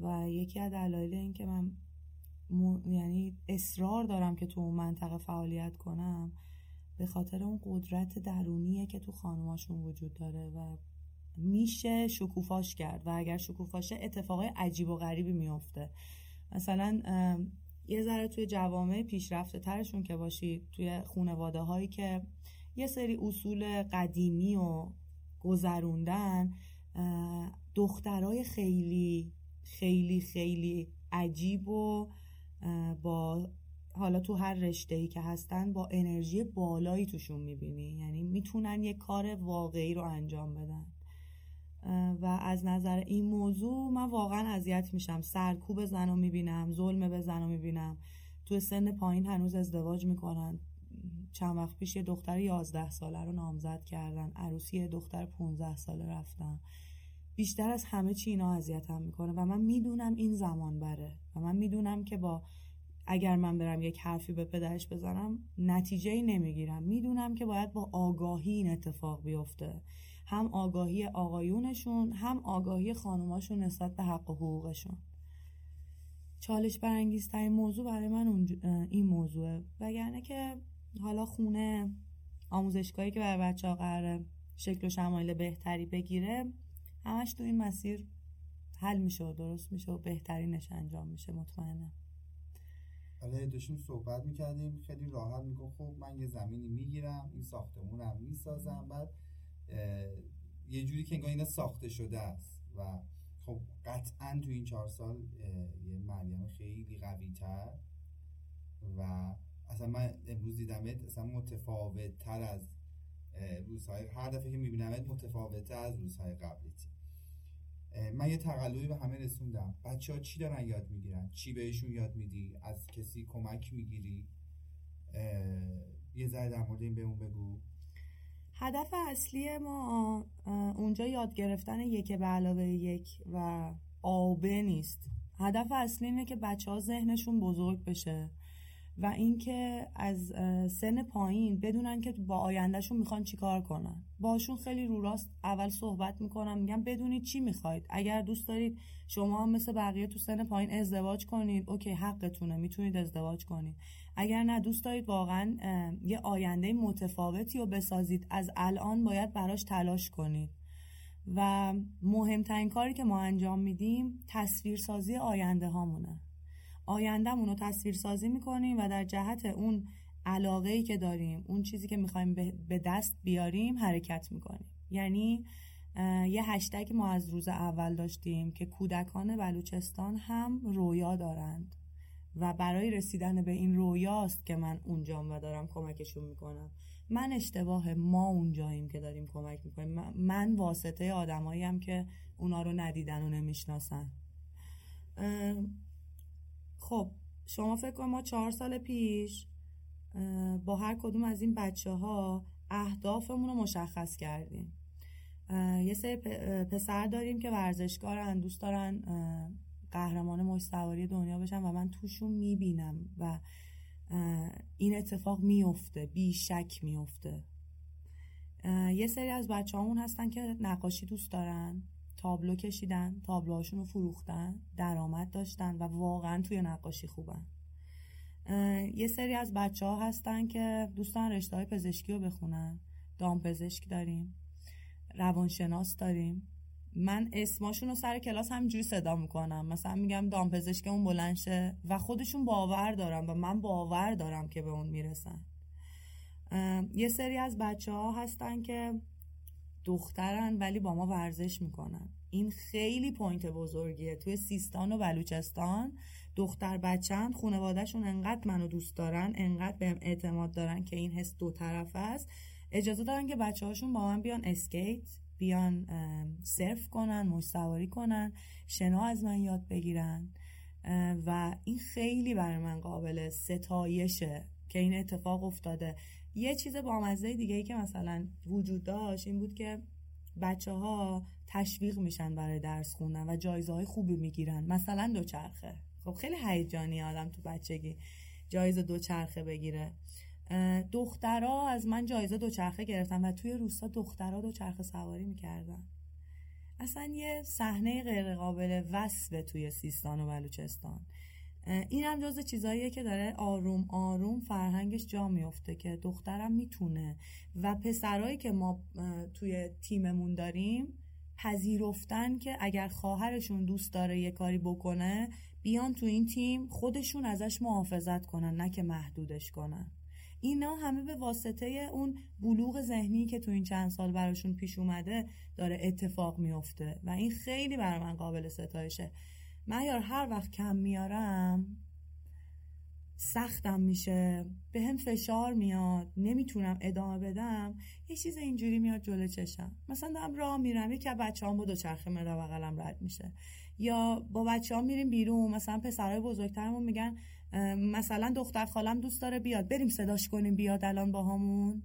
و یکی از دلایل این که من م... یعنی اصرار دارم که تو اون منطقه فعالیت کنم به خاطر اون قدرت درونیه که تو خانماشون وجود داره و میشه شکوفاش کرد و اگر شکوفاشه اتفاقای عجیب و غریبی میفته. مثلا یه ذره توی جوامع پیشرفته ترشون که باشی، توی خانواده هایی که یه سری اصول قدیمی و گذروندن، دخترای خیلی خیلی خیلی عجیب و با حالا تو هر رشته‌ای که هستن با انرژی بالایی توشون میبینی، یعنی میتونن یه کار واقعی رو انجام بدن و از نظر این موضوع من واقعا اذیت میشم. سرکوب زنو میبینم، ظلم به زنو میبینم، تو سن پایین هنوز ازدواج میکنن. چند وقت پیش یه دختر یازده ساله رو نامزد کردن، عروسی یه دختر پونزده ساله رفتن. بیشتر از همه چی اینا اذیتم میکنه و من میدونم این زمان بره و من میدونم که با اگر من برم یک حرفی به پدرش بزنم نتیجه‌ای نمیگیرم. میدونم که باید با آگاهی این اتفاق بیفته، هم آگاهی آقایونشون، هم آگاهی خانوماشون نسبت به حق و حقوقشون. چالش برانگیزترین موضوع برای من این موضوعه، وگرنه که حالا خونه، آموزشگاهی که برای بچه‌ها قراره شکل و شمایل بهتری بگیره، همش تو این مسیر حل میشه و درست میشه و بهترینش انجام میشه، مطمئنم. حالا داشتیم صحبت میکردیم، خیلی راحت میگم خب من یه زمینی میگیرم، این ساختمونم میسازم، بعد یه جوری که انگار اینا ساخته شده است و خب قطعا تو این چهار سال یه مریم خیلی قوی تر و اصلا من امروز دیدمت اصلا متفاوت تر از روزهای، هر دفعه که میبینمت متفاوت تر از روزهای قبلیتی. من یه تقلبی به همه رسوندم. بچه ها چی دارن یاد میگیرن؟ چی بهشون یاد میدی؟ از کسی کمک میگیری؟ یه ذره در مورد این بهمون بگو. هدف اصلی ما اونجا یاد گرفتن یک به علاوه یک و آبه نیست. هدف اصلی اینه که بچه ها ذهنشون بزرگ بشه و اینکه از سن پایین بدونن که با آیندهشون میخوان چی کار کنن. باشون خیلی رو راست اول صحبت میکنم، میگم بدونید چی میخواید. اگر دوست دارید شما هم مثل بقیه تو سن پایین ازدواج کنید، اوکی حقتونه، میتونید ازدواج کنید. اگر نه دوست دارید واقعا یه آینده متفاوتی رو بسازید، از الان باید براش تلاش کنید. و مهمترین کاری که ما انجام میدیم تصویرسازی آینده هامونه. آینده‌مون رو تصویرسازی می‌کنیم و در جهت اون علاقه‌ای که داریم، اون چیزی که می‌خوایم به دست بیاریم حرکت می‌کنیم. یعنی یه هشتگ ما از روز اول داشتیم که کودکان بلوچستان هم رویا دارند و برای رسیدن به این رویاست که من اونجام و دارم کمکشون می‌کنم. من اشتباهه، ما اونجاییم که داریم کمک می‌کنیم. من واسطه آدماییم که اونا رو ندیدن و نمی‌شناسن. خب شما فکر کنم ما چهار سال پیش با هر کدوم از این بچه ها اهدافمون رو مشخص کردیم. یه سری پسر داریم که ورزشکارن، دوست دارن قهرمان موج سواری دنیا بشن و من توشون میبینم و این اتفاق میفته، بی شک میفته. یه سری از بچه هامون هستن که نقاشی دوست دارن، تابلو کشیدن، تابلوهاشون رو فروختن، درآمد داشتن و واقعا توی نقاشی خوبن. یه سری از بچه ها هستن که دوستان رشته های پزشکی رو بخونن. دامپزشک داریم، روانشناس داریم. من اسماشون رو سر کلاس همینجوری صدا میکنم، مثلا میگم دامپزشک اون بلند شه و خودشون باور دارن و من باور دارم که به اون میرسن. یه سری از بچه ها هستن که دخترن ولی با ما ورزش میکنن. این خیلی پوینت بزرگیه. توی سیستان و بلوچستان دختر بچه‌ن، خانواده‌شون انقدر منو دوست دارن، انقدر بهم اعتماد دارن که این حس دو طرفه است. اجازه دارن که بچه‌هاشون با من بیان اسکیت، بیان سرف کنن، موج سواری کنن، شنا از من یاد بگیرن و این خیلی برای من قابل ستایشه که این اتفاق افتاده. یه چیز بامزه دیگه ای که مثلا وجود داشت این بود که بچه ها تشویق میشن برای درس خوندن و جایزه های خوبی میگیرن. مثلا دوچرخه، خب خیلی هیجانی آدم تو بچگی جایزه دوچرخه بگیره. دخترها از من جایزه دوچرخه گرفتن و توی روستا دخترها دوچرخه سواری میکردن. اصلا یه صحنه غیر قابل وصفه توی سیستان و بلوچستان. این هم جزو چیزاییه که داره آروم آروم فرهنگش جا میفته که دخترم میتونه و پسرایی که ما توی تیممون داریم پذیرفتن که اگر خواهرشون دوست داره یه کاری بکنه بیان تو این تیم، خودشون ازش محافظت کنن، نه که محدودش کنن. اینا همه به واسطه اون بلوغ ذهنی که تو این چند سال براشون پیش اومده داره اتفاق میفته و این خیلی برای من قابل ستایشه. مهیار هر وقت کم میارم سختم میشه، به هم فشار میاد، نمیتونم ادامه بدم. یه چیز اینجوری میاد جلو چشم، مثلا دارم راه میرم یکی از بچه‌هام با دوچرخه من رو بغلم رد میشه یا با بچه‌هام میریم بیرون، مثلا پسرای بزرگترمون میگن مثلا دختر خالم دوست داره بیاد، بریم صداش کنیم بیاد الان باهامون.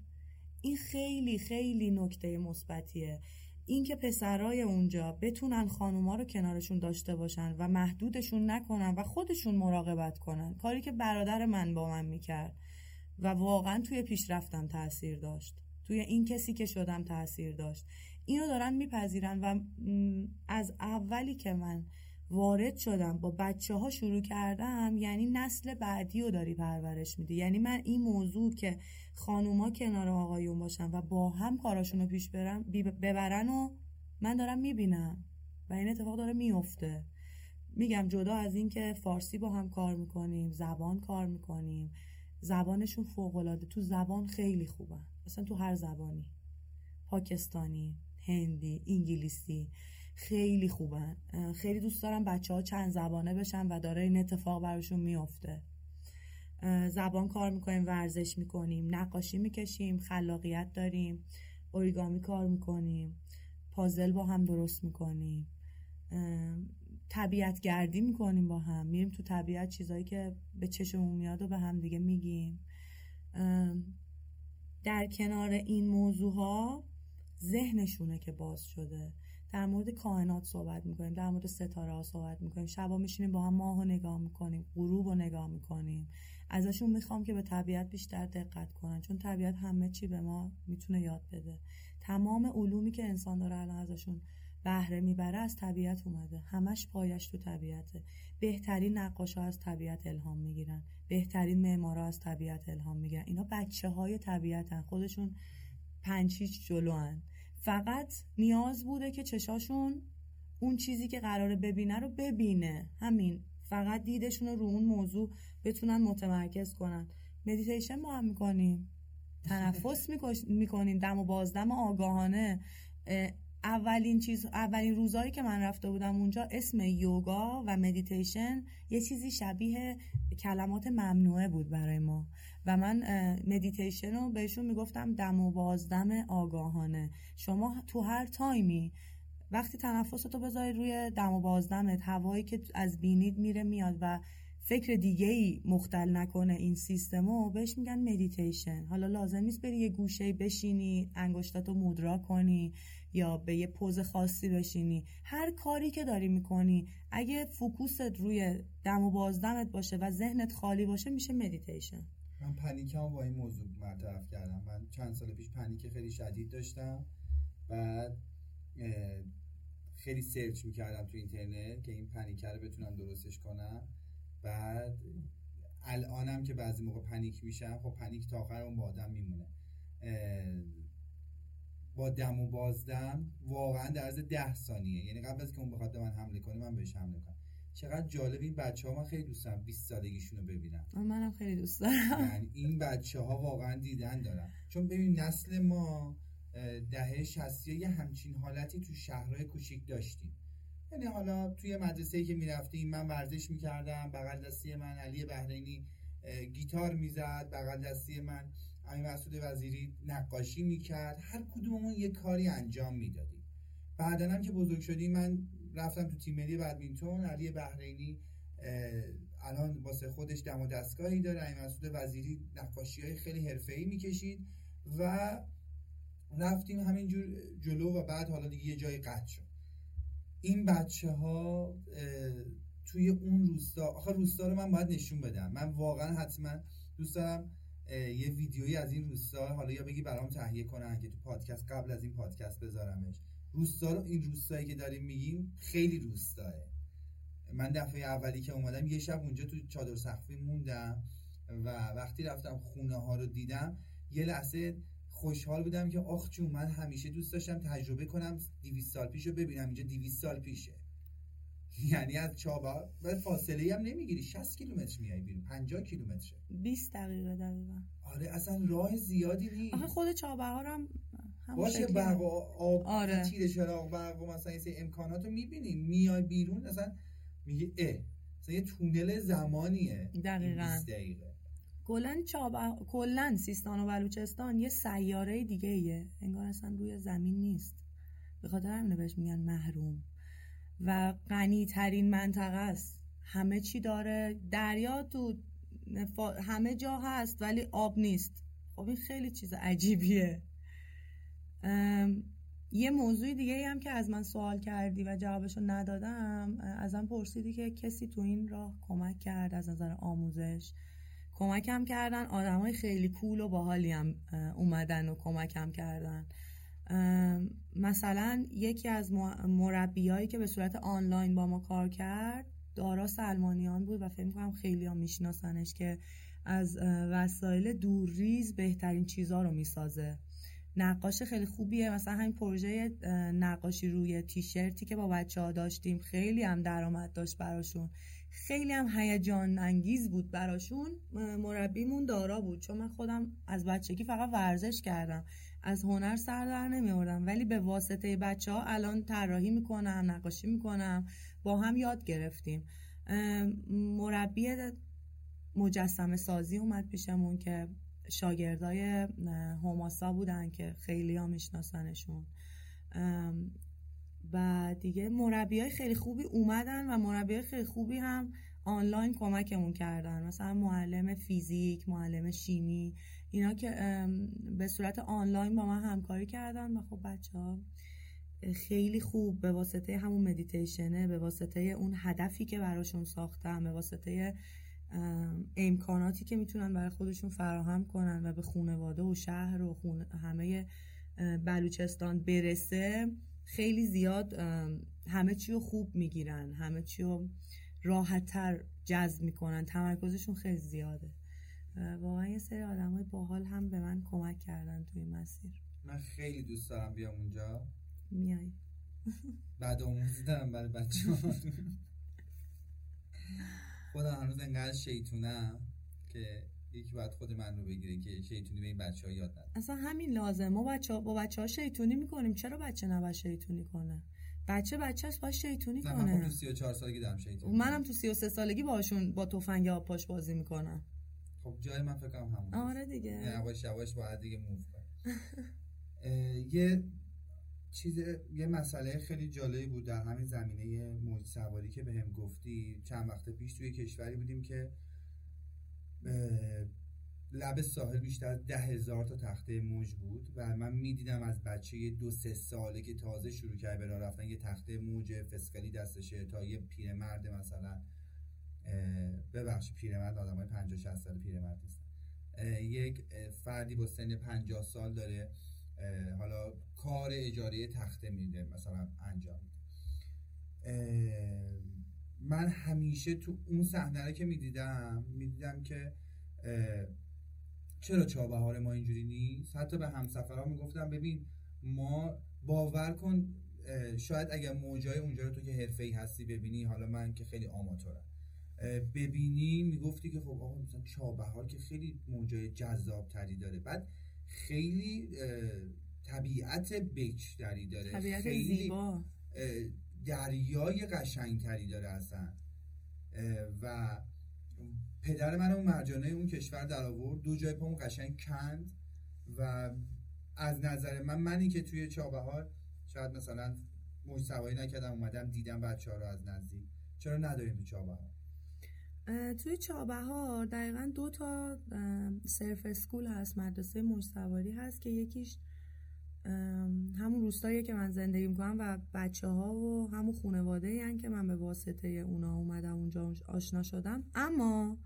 این خیلی خیلی نکته مثبتیه، این که پسرای اونجا بتونن خانوما رو کنارشون داشته باشن و محدودشون نکنن و خودشون مراقبت کنن، کاری که برادر من با من میکرد و واقعا توی پیشرفتم تأثیر داشت، توی این کسی که شدم تأثیر داشت. اینو دارن میپذیرن و از اولی که من وارد شدم با بچه ها شروع کردم، یعنی نسل بعدی رو داری پرورش میدی. یعنی من این موضوع که خانوما کنار آقایون باشن و با هم کاراشون رو پیش برن ببرن و من دارم میبینم و این اتفاق داره میفته. میگم جدا از این که فارسی با هم کار میکنیم، زبان کار میکنیم، زبانشون فوق‌العاده، تو زبان خیلی خوبن، اصلا تو هر زبانی، پاکستانی، هندی، انگلیسی، خیلی خوبن. خیلی دوست دارم بچه ها چند زبانه بشن و داره این اتفاق براشون میفته. زبان کار میکنیم، ورزش میکنیم، نقاشی میکشیم، خلاقیت داریم، اوریگامی کار میکنیم، پازل با هم درست میکنیم، طبیعت گردی میکنیم با هم، میریم تو طبیعت، چیزایی که به چشمون میاد و به هم دیگه میگیم. در کنار این موضوع ها ذهنشونه که باز شده. در مورد کائنات صحبت میکنیم، در مورد ستاره ها صحبت میکنیم، شبا میشینیم با هم ماه رو نگاه میکنیم، غروب رو نگاه میکنیم. ازشون میخوام که به طبیعت بیشتر دقت کنن، چون طبیعت همه چی به ما میتونه یاد بده. تمام علومی که انسان داره الان ازشون بهره میبره از طبیعت اومده، همش پایش تو طبیعته. بهترین نقاشا از طبیعت الهام میگیرن، بهترین معمارا از طبیعت الهام میگیرن. اینا بچه‌های طبیعتن، خودشون پنج هیچ جلوان. فقط نیاز بوده که چشاشون اون چیزی که قراره ببینه رو ببینه، همین. فقط دیدشون رو اون موضوع بتونن متمرکز کنن. مدیتیشن ما هم میکنیم، تنفس میکنیم، دم و بازدم آگاهانه. اولین چیز، اولین روزایی که من رفته بودم اونجا، اسم یوگا و مدیتیشن یه چیزی شبیه کلمات ممنوعه بود برای ما و من مدیتیشن رو بهشون میگفتم دم و بازدم آگاهانه. شما تو هر تایمی وقتی تنفستو بذاری روی دم و بازدمت، هوایی که از بینید میره میاد و فکر دیگه‌ای مختل نکنه این سیستمو، بهش میگن مدیتیشن. حالا لازم نیست بری یه گوشه بشینی، انگشتاتو مودرا کنی یا به یه پوز خاصی بشینی. هر کاری که داری میکنی اگه فوکوست روی دم و بازدمت باشه و ذهنت خالی باشه، میشه مدیتیشن. من پنیکم با این موضوع مطرح کردم. من چند سال پیش پنیک خیلی شدید داشتم، بعد خیلی سرچ میکردم تو اینترنت که این پنیک رو بتونم درستش کنم. بعد الانم که بعضی موقع پنیک میشم، خب پنیک تا آخر اون با آدم میمونه. با دم و بازدم واقعا در عرض ده ثانیه، یعنی قبل از که اون بخواد به من حمله کنه، من بهش حمله کنم. چقدر جالب این بچه‌ها، من خیلی دوست دارم بیست سالگیشون رو ببینم. منم خیلی دوست دارم. یعنی این بچه‌ها واقعا دیدن دارن، چون ببین نسل ما دهه شصتیا یه همچین حالتی تو شهرهای کوچیک داشتیم. یعنی حالا توی مدرسه‌ای که می‌رفتیم، من ورزش می‌کردم، بغل دستی من علی بحرینی گیتار می‌زد، بغل دستی من امین مسعود وزیری نقاشی می‌کرد. هر کدوممون یه کاری انجام می‌دادیم. بعداً هم که بزرگ شدیم، من رفتم تو تیم ملی بدمینتون، علی بحرینی الان واسه خودش دم و دستگاهی داره، امین مسعود وزیری نقاشی‌های خیلی حرفه‌ای می‌کشید و رفتیم همینجور جلو و بعد حالا دیگه یه جای قد شد. این بچه ها توی اون روستا، آخه روستا رو من باید نشون بدم. من واقعا حتما دوست دارم یه ویدیویی از این روستا، حالا یا بگی برام تهیه کنن که تو پادکست قبل از این پادکست بذارمش. روستا رو، این روستایی که داریم میگیم خیلی روستاه. من دفعه اولی که اومدم یه شب اونجا تو چادر سقفی موندم و وقتی رفتم خونه ها رو دیدم، یه لحظه خوشحال بودم که آخ جون، من همیشه دوست داشتم تجربه کنم دویست سال پیشو ببینم. اینجا دویست سال پیشه، یعنی از چابهار فاصله هم نمیگیری، شصت کیلومتر میای بیرون، پنجاه کیلومتر، بیست دقیقه دقیقاً. آره اصلا راه زیادی نیست. آخه خود چابهار هم همون شکلی برق و آب، آره. تیر چراغ برق و مثلا این سری امکاناتو میبینی، میای بیرون اصلا میگه اه، مثلا یه تونل زمانیه. دقیقاً بیست دقیقه. کلن چابهار، کلن سیستان و بلوچستان یه سیاره دیگه ایه، انگار اصلا روی زمین نیست. به خاطر همینه بهش میگن محروم و غنی ترین منطقه است. همه چی داره، دریا تو همه جا هست ولی آب نیست. خب این خیلی چیز عجیبیه. یه موضوع دیگه ای هم که از من سوال کردی و جوابشو ندادم، ازم پرسیدی که کسی تو این راه کمک کرد از نظر آموزش. کمکم کردن آدمای خیلی کول و باحالی هم اومدن و کمکم کردن. مثلا یکی از مربیایی که به صورت آنلاین با ما کار کرد، دارا سلمانیان بود و فکر می‌کنم خیلی ها میشناسنش، که از وسایل دورریز بهترین چیزا رو میسازه. نقاش خیلی خوبیه. مثلا همین پروژه نقاشی روی تیشرتی که با بچه‌ها داشتیم خیلی هم درآمد داشت براشون، خیلی هم هیجان انگیز بود براشون. مربیمون دارا بود، چون من خودم از بچگی فقط ورزش کردم، از هنر سر در نمی‌آوردم، ولی به واسطه بچه‌ها الان طراحی می‌کنم، نقاشی می‌کنم، با هم یاد گرفتیم. مربی مجسمه سازی اومد پیشمون که شاگردای هماسا بودن که خیلی ها میشناسنشون، و دیگه مربیای خیلی خوبی اومدن و مربیای خیلی خوبی هم آنلاین کمکمون کردن، مثلا معلم فیزیک، معلم شیمی، اینا که به صورت آنلاین با من همکاری کردن. و خب بچه‌ها خیلی خوب به واسطه همون مدیتیشنه، به واسطه اون هدفی که براشون ساختم، به واسطه امکاناتی که میتونن برای خودشون فراهم کنن و به خانواده و شهر و همه بلوچستان برسه، خیلی زیاد همه چی رو خوب میگیرن، همه چی رو راحت‌تر جذب میکنن، تمرکزشون خیلی زیاده. واقعا یه سری آدمای باحال هم به من کمک کردن توی مسیر. من خیلی دوست دارم بیام اونجا. میای بعد آموزی دارم برای بچه‌ها. خودم هنوز انقدر شیطونم که یکی باید خود من رو بگیره که شیطونی به این بچه ها یاد نده. اصلا همین لازم، ما بچه با بچه ها شیطونی میکنیم، چرا بچه نباید شیطونی کنه؟ بچه بچه هست باید شیطونی کنه. من تو سی و چهار سالگی دارم شیطونی، منم تو سی و سه سالگی باشون با تفنگ آب پاش بازی میکنم. خب جای من فکرم همون. آره دیگه، یواش یواش باید دیگه موو کنم. یه چیز، یه مسئله خیلی جالبی بود در همین زمینه موج سواری که بهم گفتی. چند وقت پیش توی کشوری بودیم که لب ساحل بیشتر از ده هزار تا تخته موج بود و من میدیدم از بچه یه دو سه ساله که تازه شروع کرده به راه رفتن یه تخته موج فسکلی دستشه، تا یه پیرمرد مثلا، ببخشید پیرمرد، آدمای پنجاه شصت سال پیرمرد نیستن، یک فردی با سن پنجاه سال داره حالا کار اجاره تخته میده مثلا انجام میده. من همیشه تو اون صحنه رو که میدیدم میدیدم که چرا چابهار ما اینجوری نیست. حتی به همسفرها میگفتم ببین ما، باور کن شاید اگر موجای اونجا رو تو که حرفه‌ای هستی ببینی، حالا من که خیلی آماتورم ببینی، میگفتی که خب آقا مثلا چابهار که خیلی موجای جذاب تری داره، بعد خیلی طبیعت بکشتری داره، طبیعت زیبا، دریای قشنگتری داره اصلا. و پدر من اون مرجانه اون کشور در آورد، دو جای پامو قشنگ کند. و از نظر من، منی که توی چابهار شاید مثلا موج سواری نکردم، اومدم دیدم بچه‌ها رو از نزدیک، چرا نداریم تو چابهار؟ توی چابهار دقیقا دو تا سرف اسکول هست، مدرسه موج سواری هست که یکیش همون روستاییه که من زندگی میکنم و بچه ها و همون خانواده هن که من به واسطه اونا اومدم اونجا آشنا شدم. اما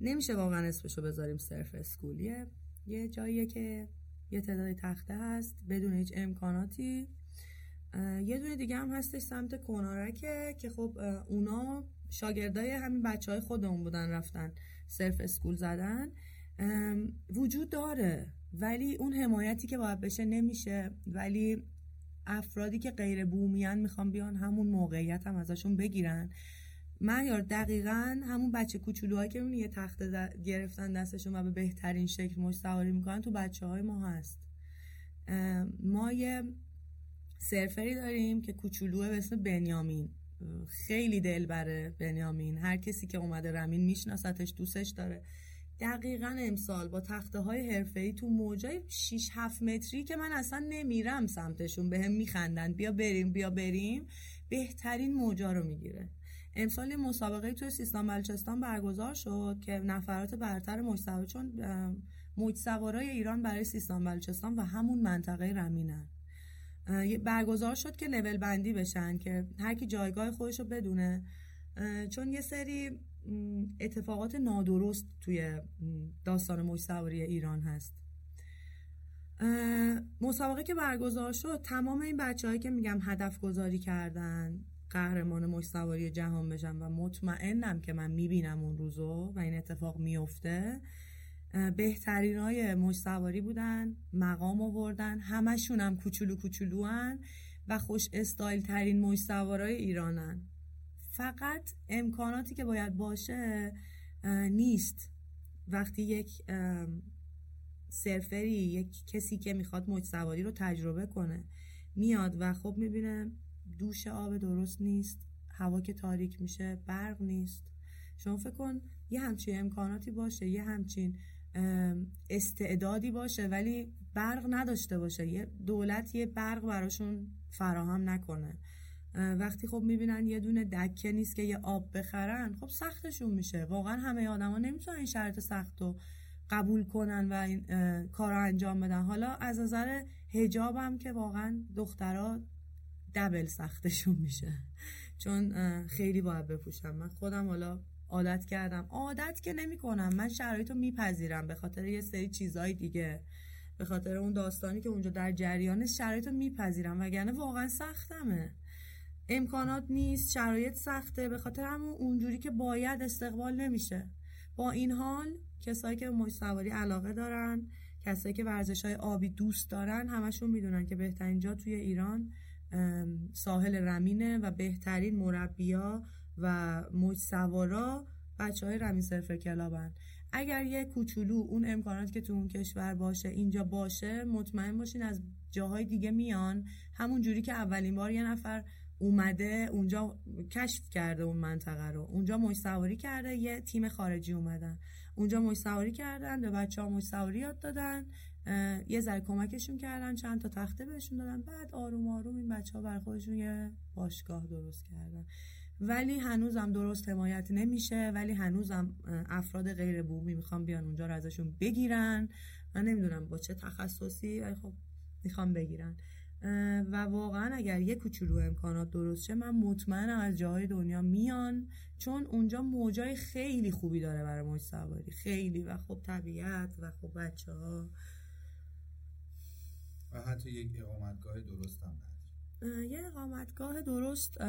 نمیشه واقعا اسمشو بذاریم سرف اسکولیه، یه جاییه که یه تعداد تخته هست بدون هیچ امکاناتی. یه دونه دیگه هم هستش سمت کنارکه که خب اونا شاگردای همین بچهای خودمون بودن، رفتن صرف اسکول زدن. وجود داره ولی اون حمایتی که باید بشه نمیشه، ولی افرادی که غیر بومیان میخوان بیان همون موقعیت هم ازشون بگیرن. مهیار دقیقاً همون بچه کوچولوها که اون یه تخته گرفتن دستشون و به بهترین شکل موج سواری میکنن تو بچهای ما هست. ما یه سرفری داریم که کوچولوه به اسم بنیامین، خیلی دلبره بنیامین، هر کسی که اومده رمین میشناستش، دوستش داره. دقیقاً امسال با تخته های حرفه‌ای تو موجای شش هفت متری که من اصلا نمیرم سمتشون، بهم میخندن بیا بریم بیا بریم، بهترین موجا رو میگیره. امسال مسابقه تو سیستان و بلوچستان برگزار شد که نفرات برتر موج سواری، چون موج سوارای ایران برای سیستان و بلوچستان و همون منطقه رمینن، برگزار شد که لول بندی بشن که هر کی جایگاه خودشو بدونه. چون یه سری اتفاقات نادرست توی داستان موج سواری ایران هست. مسابقه که برگزار شد، تمام این بچه‌هایی که میگم هدف گذاری کردن قهرمان موج سواری جهان بشن و مطمئنم که من میبینم اون روزو و این اتفاق میفته، بهترین های موج‌سواری بودن، مقام آوردن، همشون هم کوچولو کوچولوان و خوش استایل ترین موج‌سوارای ایرانن. فقط امکاناتی که باید باشه نیست. وقتی یک سرفری، یک کسی که میخواد موج‌سواری رو تجربه کنه میاد و خب میبینه دوش آب درست نیست، هوا که تاریک میشه، برق نیست. شما فکر کن یه همچین امکاناتی باشه، یه همچین استعدادی باشه ولی برق نداشته باشه، یه دولت یه برق براشون فراهم نکنه. وقتی خب میبینن یه دونه دکه نیست که یه آب بخرن، خب سختشون میشه. واقعا همه آدما نمیتونن این شرط سخت رو قبول کنن و این کار رو انجام بدن. حالا از نظر حجاب هم که واقعا دخترها دبل سختشون میشه، چون خیلی باید بپوشم. من خودم حالا عادت کردم، عادت که نمی کنم، من شرایط رو میپذیرم به خاطر یه سری چیزای دیگه، به خاطر اون داستانی که اونجا در جریان، شرایط رو میپذیرم، وگرنه واقعا سختمه، امکانات نیست، شرایط سخته، به خاطر همون اونجوری که باید استقبال نمیشه. با این حال کسایی که موج سواری علاقه دارن، کسایی که ورزش‌های آبی دوست دارن، همشون میدونن که بهترین جا توی ایران ساحل رمینه و بهترین مربیا و موج سوارا بچه‌های رمین سرفر کلابن. اگر یه کوچولو اون امکانات که تو اون کشور باشه اینجا باشه، مطمئن باشین از جاهای دیگه میان. همون جوری که اولین بار یه نفر اومده اونجا کشف کرده اون منطقه رو، اونجا موج سواری کرده، یه تیم خارجی اومدن اونجا موج سواری کردن، به بچه‌ها موج سواری یاد دادن، یه ذره کمکشون کردن، چند تا تخته بهشون دادن، بعد آروم آروم این بچه‌ها بر خودشون یه باشگاه درست کردن. ولی هنوزم درست حمایت نمیشه، ولی هنوزم افراد غیر بومی میخوام بیان اونجا رو ازشون بگیرن. من نمیدونم با چه تخصصی، ولی خب میخوام بگیرن. و واقعا اگر یه کوچولو امکانات درست شه، من مطمئنم از جاهای دنیا میان، چون اونجا موجای خیلی خوبی داره برای موج سواری، خیلی، و خب طبیعت و خب بچه‌ها و حتی یک اقامتگاه درست هم نداره. یه اقامتگاه درست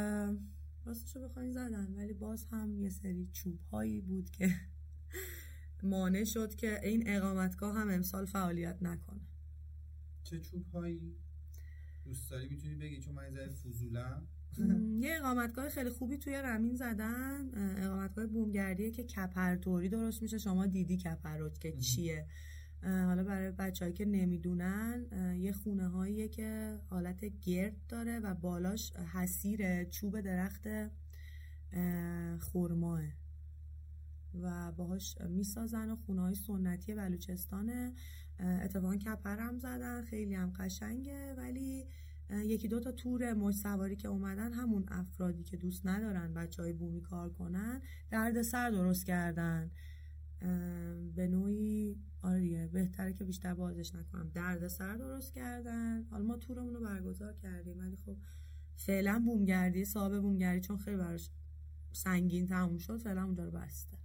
راستشو بخواین زدن، ولی باز هم یه سری چوب‌هایی بود که مانع شد که این اقامتگاه هم امسال فعالیت نکنه. چه چوب‌هایی؟ دوست داری میتونی بگی، چون من زای فضولم. یه اقامتگاه خیلی خوبی توی رمین زدن، اقامتگاه بومگردیه که کپرتوری درست میشه. شما دیدی کپرت که چیه؟ حالا برای بچه‌ای که نمیدونن، یه خونه‌هاییه که حالت گرد داره و بالاش حصیر چوب درخت خرماه و باهاش میسازن، و خونه‌های سنتی بلوچستانه. اتفاقا کپر هم زدن، خیلی هم قشنگه. ولی یکی دو تا تور موج سواری که اومدن، همون افرادی که دوست ندارن بچه‌های بومی کار کنن، دردسر درست کردن. به نوعی آره، بهتره که بیشتر بازش نکنم. دردسر درست کردن. حالا ما تورمون رو برگزار کردیم، ولی خب فعلا بومگردی، صاحب بومگردی، چون خیلی براش سنگین تموم شد، فعلا اونجا رو بسته.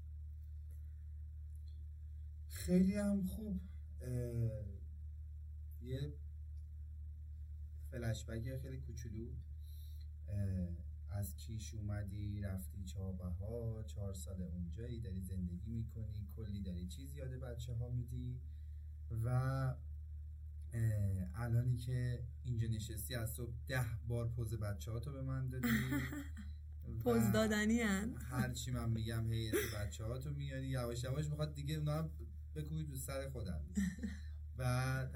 خیلی هم خوب. یه فلشبکی خیلی کوچولو، از کیش اومدی رفتی چابهار، چهار سال اونجایی، داری زندگی میکنی، کلی داری چیز یاد بچه ها میدی، و الانی که اینجا نشستی از صبح ده بار پوز بچه ها تو به من دادی، پوز دادنی هن، هرچی من میگم هی بچه ها تو میاری، یواش یواش میخواد دیگه اونا هم بکوی تو سر خودم، و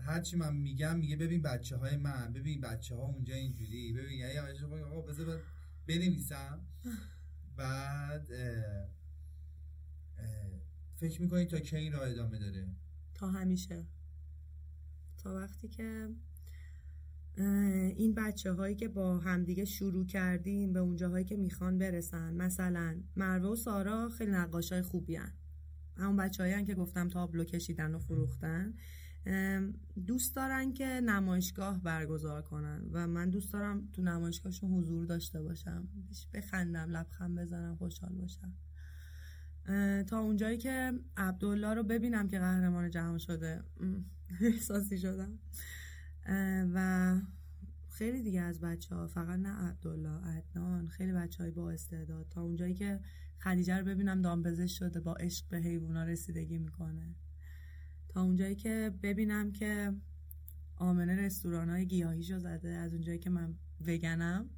هرچی من میگم میگه ببین بچه های من، ببین بچه ها اونجا اینجوری، ببین یواش یواش آقا بذار بنویسم. بعد اه اه فکر میکنی تا که این راه ادامه داره؟ تا همیشه، تا وقتی که این بچه هایی که با همدیگه شروع کردیم به اونجاهایی که میخوان برسن. مثلا مروه و سارا خیلی نقاش های خوبی هن، همون بچه هایی هن که گفتم تابلو کشیدن و فروختن، دوست دارن که نمایشگاه برگزار کنن و من دوست دارم تو نمایشگاهشون حضور داشته باشم، بخندم، لبخند بزنم، خوشحال باشم. تا اونجایی که عبدالله رو ببینم که قهرمان جهان شده احساسی شدم. و خیلی دیگه از بچه ها، فقط نه عبدالله، عدنان، خیلی بچه های با استعداد. تا اونجایی که خدیجه رو ببینم دامپزشک شده، با عشق به حیوانا رسیدگی میکنه. تا اونجایی که ببینم که آمنه رستوران‌های گیاهیشو زده، از اونجایی که من وگنم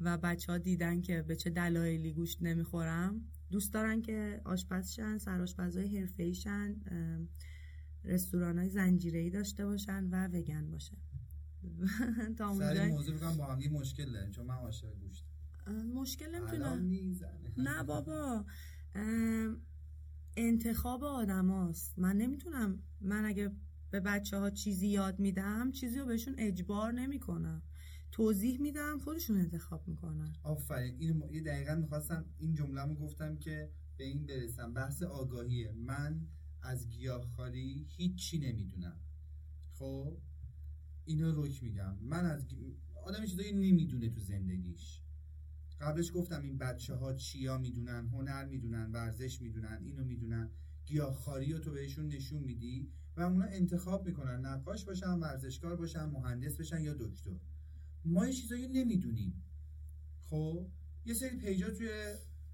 و بچه‌ها دیدن که به چه دلایلی گوشت نمیخورم، دوست دارن که آشپزشن، سرآشپزای حرفه‌ای شن، رستوران‌های زنجیره‌ای داشته باشن و وگن باشن. تا اونجایی سر موضوع بگم با هم یه مشکل داریم، چون من عاشق گوشت. مشکل نمیتونه. نه بابا، انتخاب آدم هاست. من نمیتونم، من اگه به بچه ها چیزی یاد میدم، چیزی رو بهشون اجبار نمی کنم، توضیح میدم، خودشون انتخاب میکنن. آفرین، اینو یه دقیقاً میخواستم این جمله‌مو گفتم که به این برسم. بحث آگاهیه. من از گیاهخواری هیچی نمیدونم. خب اینو رک میگم، من از آدم چیزایی نمیدونه تو زندگیش. قبلش گفتم این بچه ها چیا میدونن، هنر میدونن، ورزش میدونن، اینو میدونن. گیاهخواری رو تو بهشون نشون میدی و اونا انتخاب میکنن، نقاش باشن، ورزشکار باشن، مهندس بشن یا دکتر. ما یه چیزایی نمیدونیم. خب یه سری پیجا توی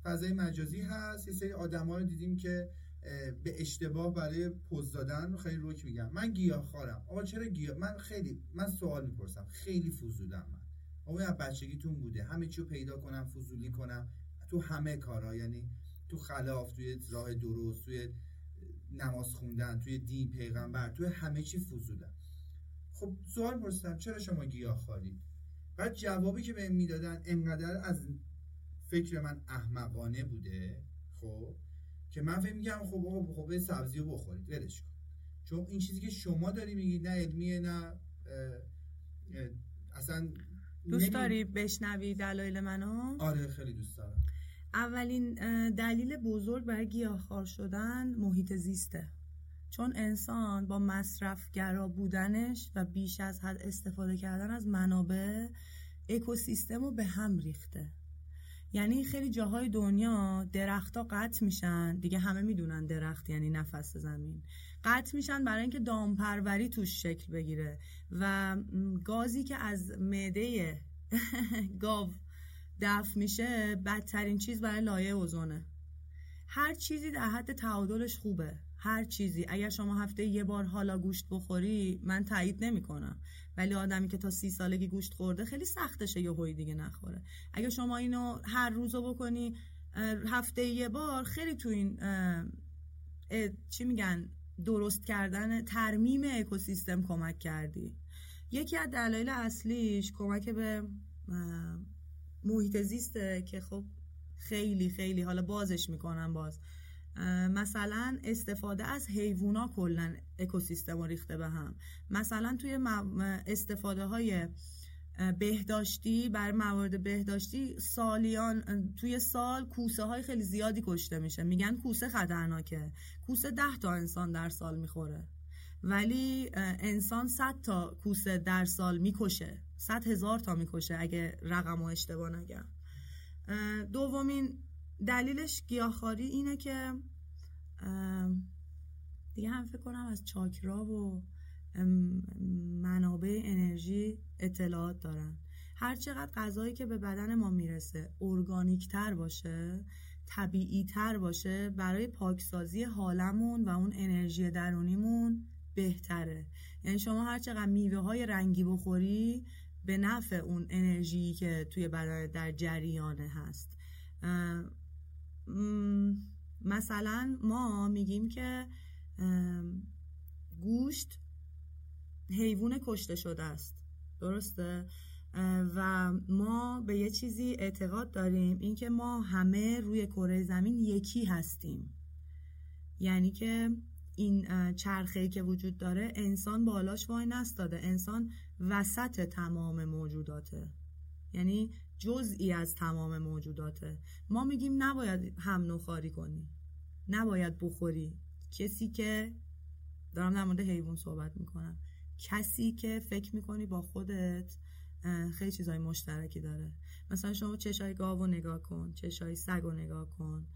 فضای مجازی هست، یه سری آدما رو دیدیم که به اشتباه برای پوز دادن خیلی رک میگم من گیاهخوارم. آقا چرا گیاه؟ من خیلی من سوال میپرسم، خیلی فضولم من. آقا از بچگیتون بوده همه چی رو پیدا کنم، فضولی کنم تو همه کارا، یعنی تو خلاف، توی راه درست، توی نماز خوندن، توی دین پیغمبر، توی همه چی فضولم. خب سوال میپرسم چرا شما گیاهخوارید؟ بعد جوابی که بهم میدادن انقدر از فکر من احمقانه بوده خب که من فهم میگم خب آقا خب سبزی رو بخورید، ولش کن، چون این چیزی که شما داری میگی نه علمیه نه اه اه اصلا. دوست داری بشنوی دلایل منو؟ آره خیلی دوست دارم. اولین دلیل بزرگ برای گیاهخوار شدن محیط زیسته، چون انسان با مصرفگرا بودنش و بیش از حد استفاده کردن از منابع، اکوسیستم رو به هم ریخته. یعنی خیلی جاهای دنیا درخت‌ها قطع میشن دیگه، همه میدونن درخت یعنی نفس زمین، قطع میشن برای اینکه دامپروری توش شکل بگیره و گازی که از معده گاو دفع میشه بدترین چیز برای لایه اوزونه. هر چیزی در حد تعادلش خوبه، هر چیزی. اگر شما هفته یه بار حالا گوشت بخوری من تایید نمی کنم، ولی آدمی که تا سی سالگی گوشت خورده خیلی سختشه یه هوی دیگه نخوره. اگر شما اینو هر روزو بکنی هفته یه بار، خیلی تو این اه، اه، چی میگن درست کردن، ترمیم اکوسیستم کمک کردی. یکی از دلایل اصلیش کمک به محیط زیسته که خب خیلی خیلی حالا بازش میکنم باز. مثلا استفاده از حیوونا کلا اکوسیستم رو ریخته به هم. مثلا توی استفاده های بهداشتی، برای موارد بهداشتی سالیان توی سال کوسه های خیلی زیادی کشته میشه. میگن کوسه خطرناکه، کوسه ده تا انسان در سال میخوره، ولی انسان صد تا کوسه در سال میکشه، صد هزار تا میکشه اگه رقم رو اشتباه نگم. دومین دلیلش گیاهخواری اینه که دیگه هم فکر کنم از چاکرا و منابع انرژی اطلاعات دارن. هر چقدر غذایی که به بدن ما میرسه ارگانیک تر باشه، طبیعی تر باشه، برای پاکسازی حالمون و اون انرژی درونیمون بهتره. یعنی شما هر چقدر میوه های رنگی بخوری به نفع اون انرژی که توی بدن در جریانه هست. مثلا ما میگیم که گوشت حیوان کشته شده است، درسته؟ و ما به یه چیزی اعتقاد داریم، این که ما همه روی کره زمین یکی هستیم. یعنی که این چرخه‌ای که وجود داره، انسان بالاش وای نستاده، انسان وسط تمام موجوداته، یعنی جزئی از تمام موجوداته. ما میگیم نباید هم نوخواری کنی، نباید بخوری. کسی که دارم در مورد حیوان صحبت میکنم، کسی که فکر میکنی با خودت خیلی چیزای مشترکی داره. مثلا شما چشای گاو رو نگاه کن، چشای سگ رو نگاه کن،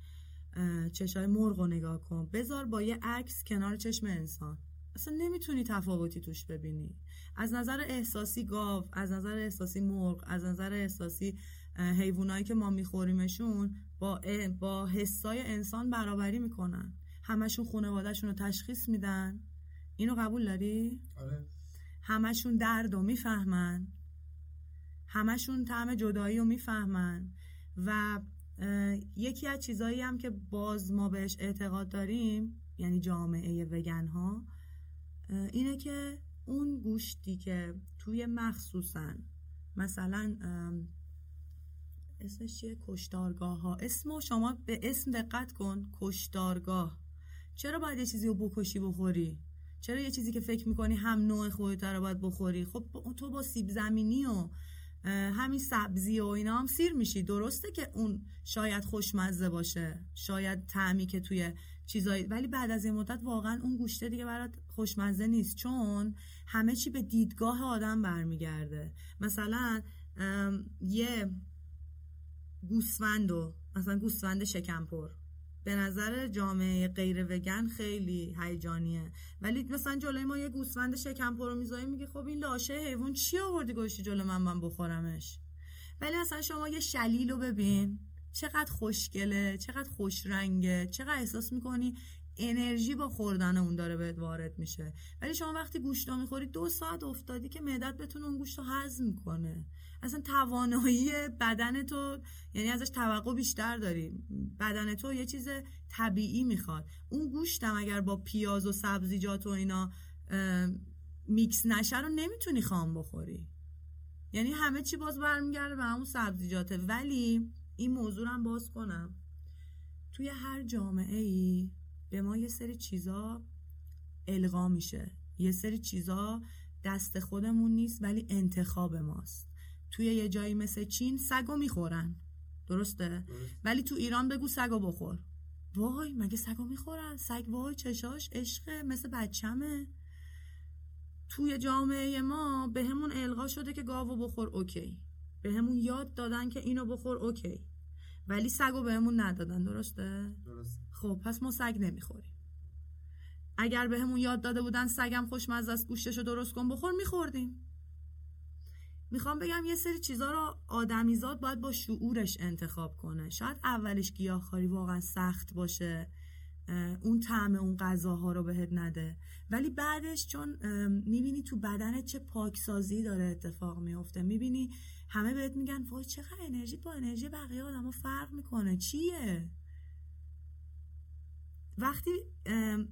چشای مرغ رو نگاه کن، بذار با یه عکس کنار چشم انسان، اصلا نمیتونی تفاوتی توش ببینی. از نظر احساسی گاو، از نظر احساسی مرغ، از نظر احساسی حیوانایی که ما میخوریمشون با با حسای انسان برابری میکنن. همشون خانواده‌شون رو تشخیص میدن، اینو قبول داری؟ آره. همشون درد رو میفهمن، همشون طعم جدایی رو میفهمن و یکی از چیزایی هم که باز ما بهش اعتقاد داریم، یعنی جامعه وگن ها، اینه که اون گوشتی که توی مخصوصاً مثلا اسمش چیه؟ کشتارگاه ها، اسمو شما به اسم دقت کن، کشتارگاه. چرا باید یه چیزی رو بکشی بخوری؟ چرا یه چیزی که فکر میکنی هم نوع خودت رو باید بخوری؟ خب تو با سیب زمینی و همین سبزی و اینا هم سیر میشی. درسته که اون شاید خوشمزه باشه، شاید طعمی که توی چیزایی، ولی بعد از این مدت واقعا اون گوشته دیگه برات خوشمزه نیست، چون همه چی به دیدگاه آدم برمیگرده. مثلا یه گوسفندو، مثلا گوسفند شکمپر به نظر جامعه غیر وگن خیلی هیجانیه، ولی مثلا جلوی ما یه گوسفند شکمپر رو میذاریم، میگه خب این لاشه حیوان چی آوردی گوشتی جلو من من بخورمش. ولی مثلا شما یه شلیل رو ببین، چقدر خوشگله، چقدر خوشرنگه، چقدر احساس میکنی انرژی با خوردن اون داره بهت وارد میشه. ولی شما وقتی گوشتو میخوری دو ساعت افتادی که معدت بتونه اون گوشتو هضم کنه. اصلا توانایی بدن تو، یعنی ازش توقع بیشتر داری، بدن تو یه چیز طبیعی میخواد. اون گوشتم اگر با پیاز و سبزیجات و اینا میکس نشه رو نمیتونی خام بخوری، یعنی همه چی باز برمیگرده به همون سبزیجاته. ولی این موضوع رو باز کنم، توی هر جامعه ای به ما یه سری چیزا القا میشه، یه سری چیزا دست خودمون نیست ولی انتخاب ماست. توی یه جایی مثل چین سگو میخورن، درسته؟ درست. ولی تو ایران بگو سگو بخور، وای مگه سگو میخورن؟ سگ وای چشاش عشقه، مثل بچمه. توی جامعه ما به همون القا شده که گاوو بخور اوکی، به همون یاد دادن که اینو بخور اوکی، ولی سگو بهمون ندادن، درسته؟ درسته. خب پس ما سگ نمیخوریم. اگر بهمون یاد داده بودن سگم خوشمزه است گوشتشو درست کن بخور، میخوردیم. میخوام بگم یه سری چیزا رو آدمیزاد باید با شعورش انتخاب کنه. شاید اولش گیاهخواری واقعا سخت باشه، اون طعم اون غذاها رو بهت نده، ولی بعدش چون میبینی تو بدنت چه پاکسازی داره اتفاق میفته، میبینی همه بهت میگن وای چقدر انرژیت با انرژی بقیه آدما فرق میکنه، چیه؟ وقتی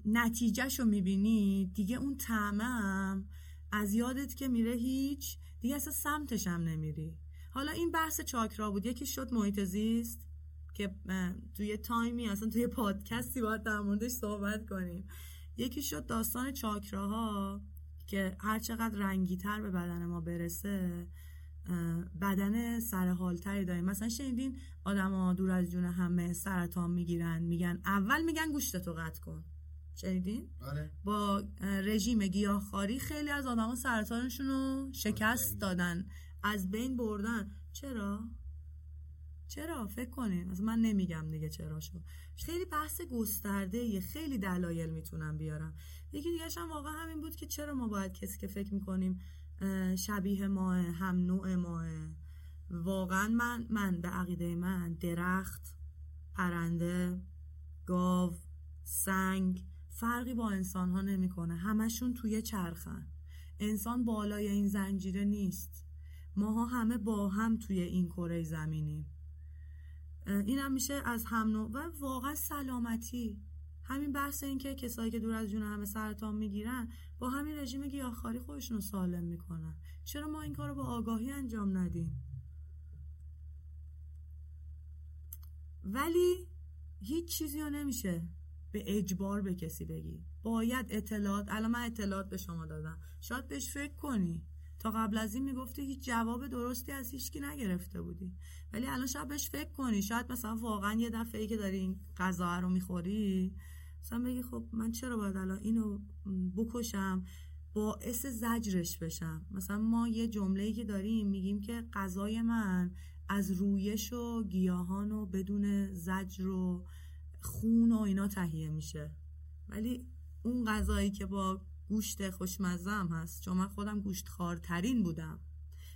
نتیجهشو میبینی دیگه اون طعمم از یادت که میره هیچ، دیگه اصلا سمتش هم نمیری. حالا این بحث چاکرا بود، یکی شد محیط زیست که توی تایمی اصلا توی پادکستی باید در موردش صحبت کنیم، یکی شد داستان چاکراها که هر چقدر رنگی‌تر به بدن ما برسه بدن سرحالتری داریم. مثلا شنیدین آدم‌ها دور از جون همه سرطان میگیرن، میگن اول میگن گوشتتو قطع کن، شنیدین؟ آره. با رژیم گیاهخواری خیلی از آدم‌ها سرطانشون رو شکست دادن، از بین بردن. چرا؟ چرا فکر کنین؟ اصلا من نمیگم دیگه چراشو، خیلی بحث گسترده یه، خیلی دلایل میتونم بیارم. یکی دیگه هم واقعا همین بود که چرا ما باید کسی که فکر میکنیم شبیه ماه، هم نوع ماه، واقعا من من به عقیده من درخت، پرنده، گاو، سنگ فرقی با انسان ها نمی کنه، همشون توی چرخن. انسان بالای این زنجیره نیست، ماها همه با هم توی این کره زمینیم. اینم میشه از هم نوع. و واقعا سلامتی، همین بحث این که کسایی که دور از جون همه سرطان میگیرن با همین رژیم گیاهخواری خودشون رو سالم میکنن. چرا ما این کارو با آگاهی انجام ندیم؟ ولی هیچ چیزی رو نمیشه به اجبار به کسی بگی. باید اطلاعات، الان من اطلاعات به شما دادم، شاید بهش فکر کنی. تا قبل از این میگفتی هیچ جواب درستی از هیچکی نگرفته بودی، ولی الان شاید بهش فکر کنی. شاید مثلا واقعا یه دفعه که داری این غذا رو میخوری مثلا بگی خب من چرا باید الان اینو بکشم، باعث زجرش بشم. مثلا ما یه جمله‌ای که داریم میگیم که غذای من از رویش و گیاهان و بدون زجر و خون و اینا تهیه میشه، ولی اون غذایی که با گوشت خوشمزه هم هست، چون من خودم گوشت خوارترین بودم،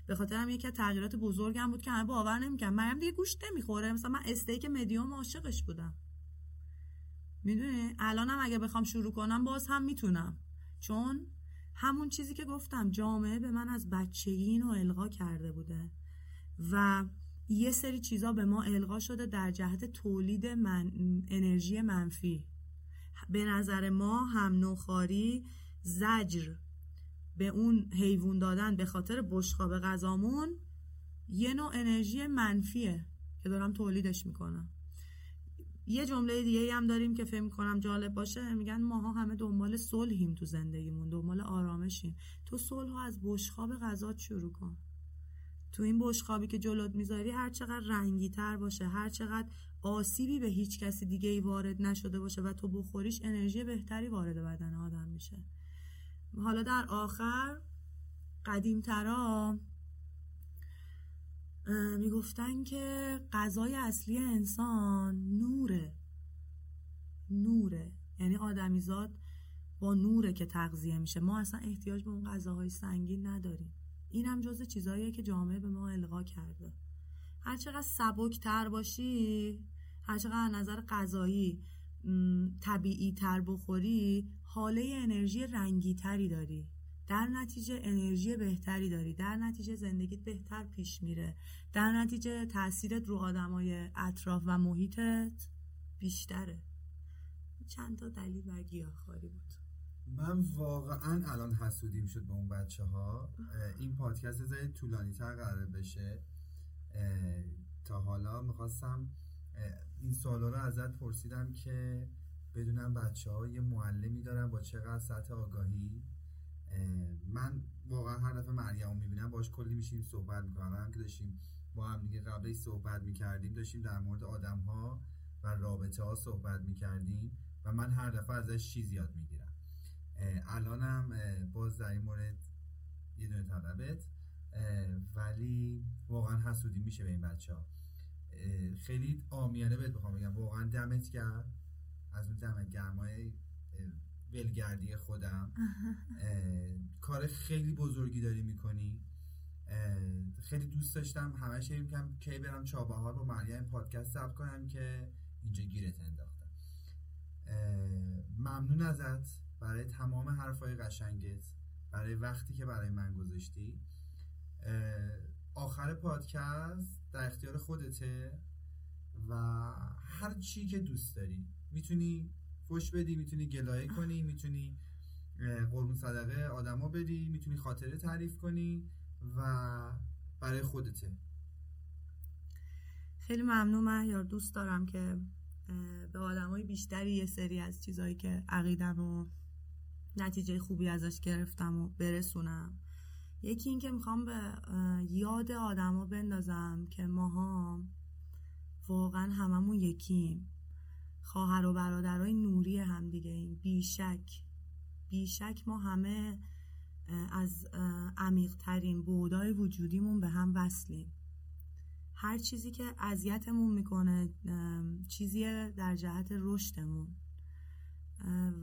به خاطر هم یکی از تغییرات بزرگم بود که همه باور نمی‌کردن مریم دیگه گوشت نمیخوره. مثلا من استیک مدیوم عاشقش بودم، میدونی؟ الانم اگه بخوام شروع کنم باز هم میتونم، چون همون چیزی که گفتم جامعه به من از بچگی اینو القا کرده بوده و یه سری چیزا به ما القا شده در جهت تولید من... انرژی منفی. به نظر ما هم نوخاری، زجر به اون حیوان دادن به خاطر بشقاب غذامون یه نوع انرژی منفیه که دارم تولیدش میکنم. یه جمله دیگه هم داریم که فهم کنم جالب باشه، میگن ماها همه دنبال صلحیم تو زندگیمون، دنبال آرامشیم. تو صلحو از بشقاب غذات شروع کن. تو این بشقابی که جلوت میذاری هر چقدر رنگی تر باشه، هر چقدر آسیبی به هیچ کسی دیگه ای وارد نشده باشه و تو بخوریش انرژی بهتری وارد بدن آدم میشه. حالا در آخر قدیم‌ترا میگفتن که غذای اصلی انسان نوره، نوره، یعنی آدمیزاد با نوره که تغذیه میشه. ما اصلا احتیاج به اون غذاهای سنگین نداریم. این هم جزء چیزاییه که جامعه به ما القا کرده. هر چقدر سبک‌تر باشی، هر چقدر نظر غذایی طبیعی‌تر بخوری، حاله انرژی رنگی‌تری داری، در نتیجه انرژی بهتری داری، در نتیجه زندگیت بهتر پیش میره، در نتیجه تأثیرت رو آدمای اطراف و محیطت بیشتره. چند تا دلیل بر گیاهخواری بود. من واقعا الان حسودیم شد به اون بچه ها. این پادکست زیاد طولانی تر قرار بشه. تا حالا میخواستم این سوالا رو ازت پرسیدم که بدونم بچه ها یه معلمی دارن با چقدر سطح آگاهی. من واقعا هر دفعه مریم رو میبینم باش کلی میشیم صحبت میکنم که داشتیم با هم دیگه قبلی صحبت میکردیم، داشتیم در مورد آدم ها و رابطه ها صحبت میکردیم و من هر دفعه ازش چیز یاد میگیرم. الانم باز در این مورد یه دونه طلبت، ولی واقعا حسودی میشه به این بچه ها. خیلی عامیانه بهت بخوام بگم واقعا دمت گرم. از اون دمت گرمای ویلگردی خودم کار خیلی بزرگی داری میکنی. خیلی دوست داشتم همه شیریم کنم که برم چابهار با مریم پادکست ضبط کنم که اینجا گیرت انداختم. ممنون ازت برای تمام حرفای قشنگت، برای وقتی که برای من گذاشتی. آخر پادکست در اختیار خودته و هر چی که دوست داری میتونی فوش بدی، میتونی گلایه کنی، میتونی قربون صدقه آدما بدی، میتونی خاطره تعریف کنی و برای خودته. خیلی ممنون مهیار. دوست دارم که به آدمای بیشتری یه سری از چیزایی که عقیدم و نتیجه خوبی ازش گرفتم و برسونم. یکی این که میخوام به یاد آدما بندازم که ماها واقعا هممون یکیم، خواهر و برادرای نوری هم دیگه این. بیشک بیشک ما همه از عمیق‌ترین بُعدهای وجودیمون به هم وصلیم. هر چیزی که اذیتمون میکنه چیزیه در جهت رشدمون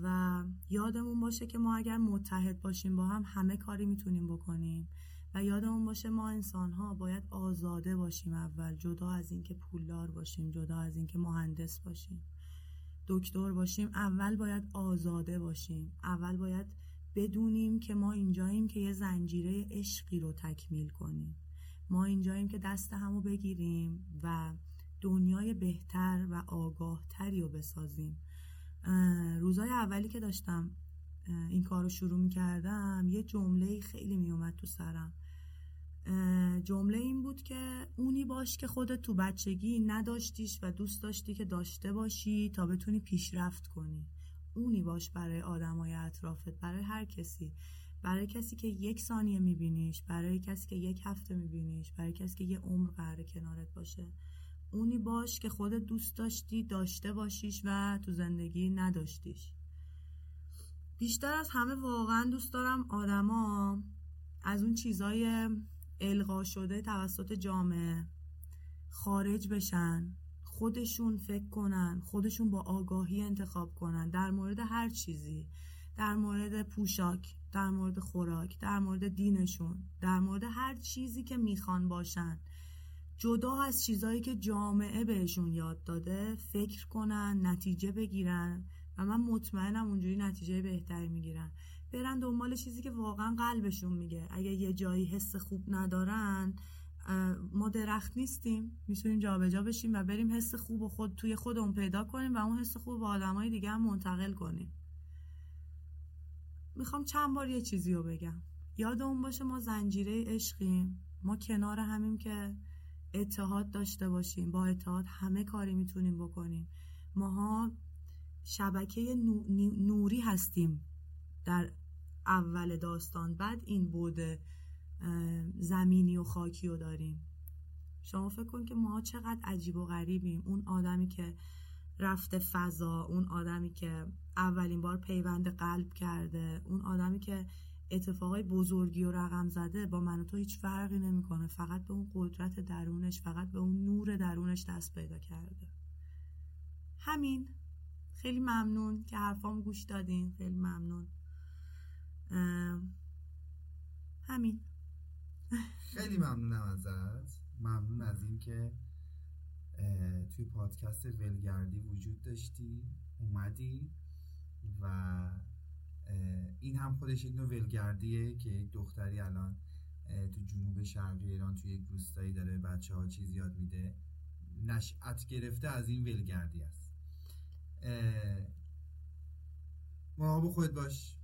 و یادمون باشه که ما اگر متحد باشیم با هم همه کاری میتونیم بکنیم و یادمون باشه ما انسان‌ها باید آزاده باشیم اول، جدا از این که پولدار باشیم، جدا از این که مهندس باشیم، دکتر باشیم. اول باید آزاده باشیم، اول باید بدونیم که ما اینجاییم که یه زنجیره عشقی رو تکمیل کنیم، ما اینجاییم که دست همو بگیریم و دنیای بهتر و آگاهتری رو بسازیم. روزای اولی که داشتم این کار رو شروع می کردم یه جمله خیلی می اومد تو سرم. جمله این بود که اونی باش که خودت تو بچگی نداشتیش و دوست داشتی که داشته باشی تا بتونی پیشرفت کنی. اونی باش برای آدمای اطرافت، برای هر کسی، برای کسی که یک ثانیه می بینیش، برای کسی که یک هفته می بینیش، برای کسی که یه عمر قراره کنارت باشه. اونی باش که خودت دوست داشتی داشته باشیش و تو زندگی نداشتیش. بیشتر از همه واقعا دوست دارم آدما از اون چیزای القا شده توسط جامعه خارج بشن، خودشون فکر کنن، خودشون با آگاهی انتخاب کنن در مورد هر چیزی، در مورد پوشاک، در مورد خوراک، در مورد دینشون، در مورد هر چیزی که میخوان باشن. جدا از چیزایی که جامعه بهشون یاد داده فکر کنن، نتیجه بگیرن و من مطمئنم اونجوری نتیجه بهتری میگیرن. برن دنبال چیزی که واقعا قلبشون میگه. اگه یه جایی حس خوب ندارن، ما درخت نیستیم، میتونیم جابجا بشیم و بریم حس خوب و خود توی خودمون پیدا کنیم و اون حس خوب به آدمای دیگه هم منتقل کنیم. میخوام چند بار یه چیزی رو بگم. یادمون باشه ما زنجیره عشقیم، ما کنار همیم که اتحاد داشته باشیم. با اتحاد همه کاری میتونیم بکنیم. ماها شبکه نوری هستیم در اول داستان، بعد این بود زمینی و خاکی رو داریم. شما فکر کن که ما چقدر عجیب و غریبیم. اون آدمی که رفته فضا، اون آدمی که اولین بار پیوند قلب کرده، اون آدمی که اتفاقای بزرگی و رقم زده، با من و تو هیچ فرقی نمیکنه. فقط به اون قدرت درونش، فقط به اون نور درونش دست پیدا کرده. همین. خیلی ممنون که حرفام گوش دادین. خیلی ممنون. همین. خیلی ممنونم ازت. ممنون از این که توی پادکست ویلگردی وجود داشتی، اومدی و این هم خودش یک نوع ویلگردیه که یک دختری الان تو جنوب شرقی ایران توی یک روستایی داره بچه ها چیز یاد میده، نشأت گرفته از این ویلگردی است. مراقب خودت باش.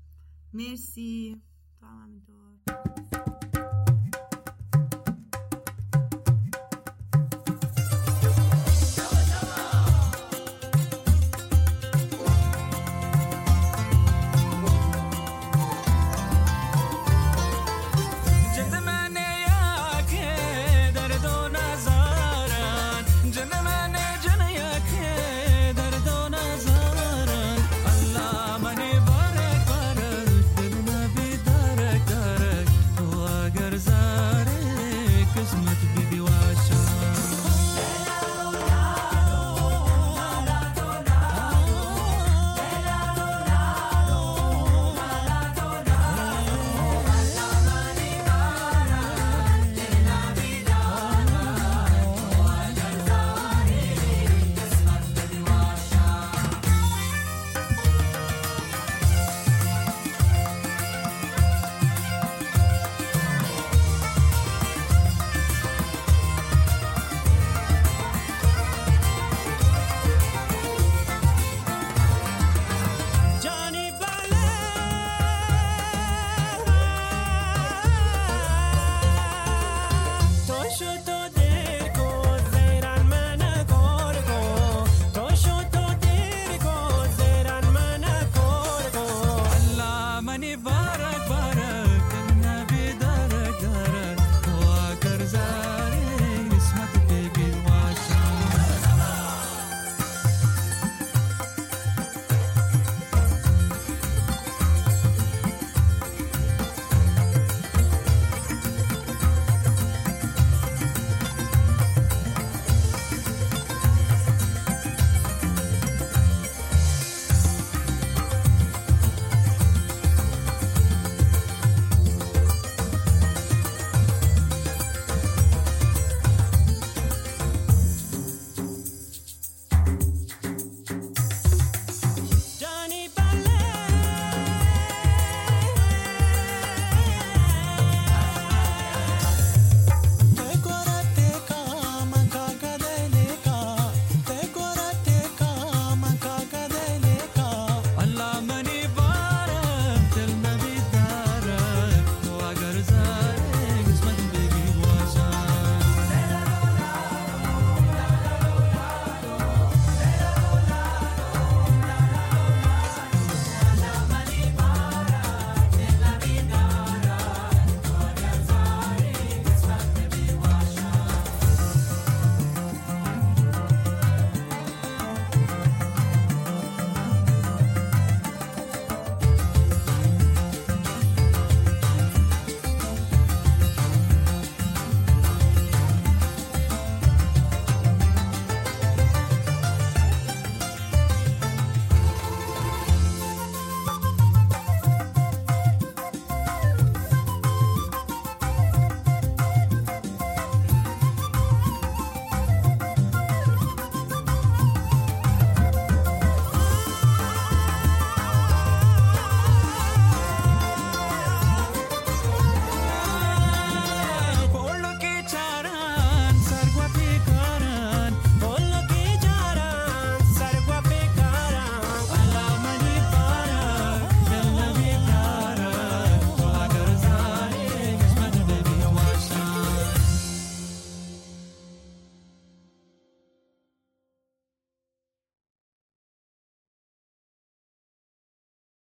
مرسی. تو هم همینطور. Jenna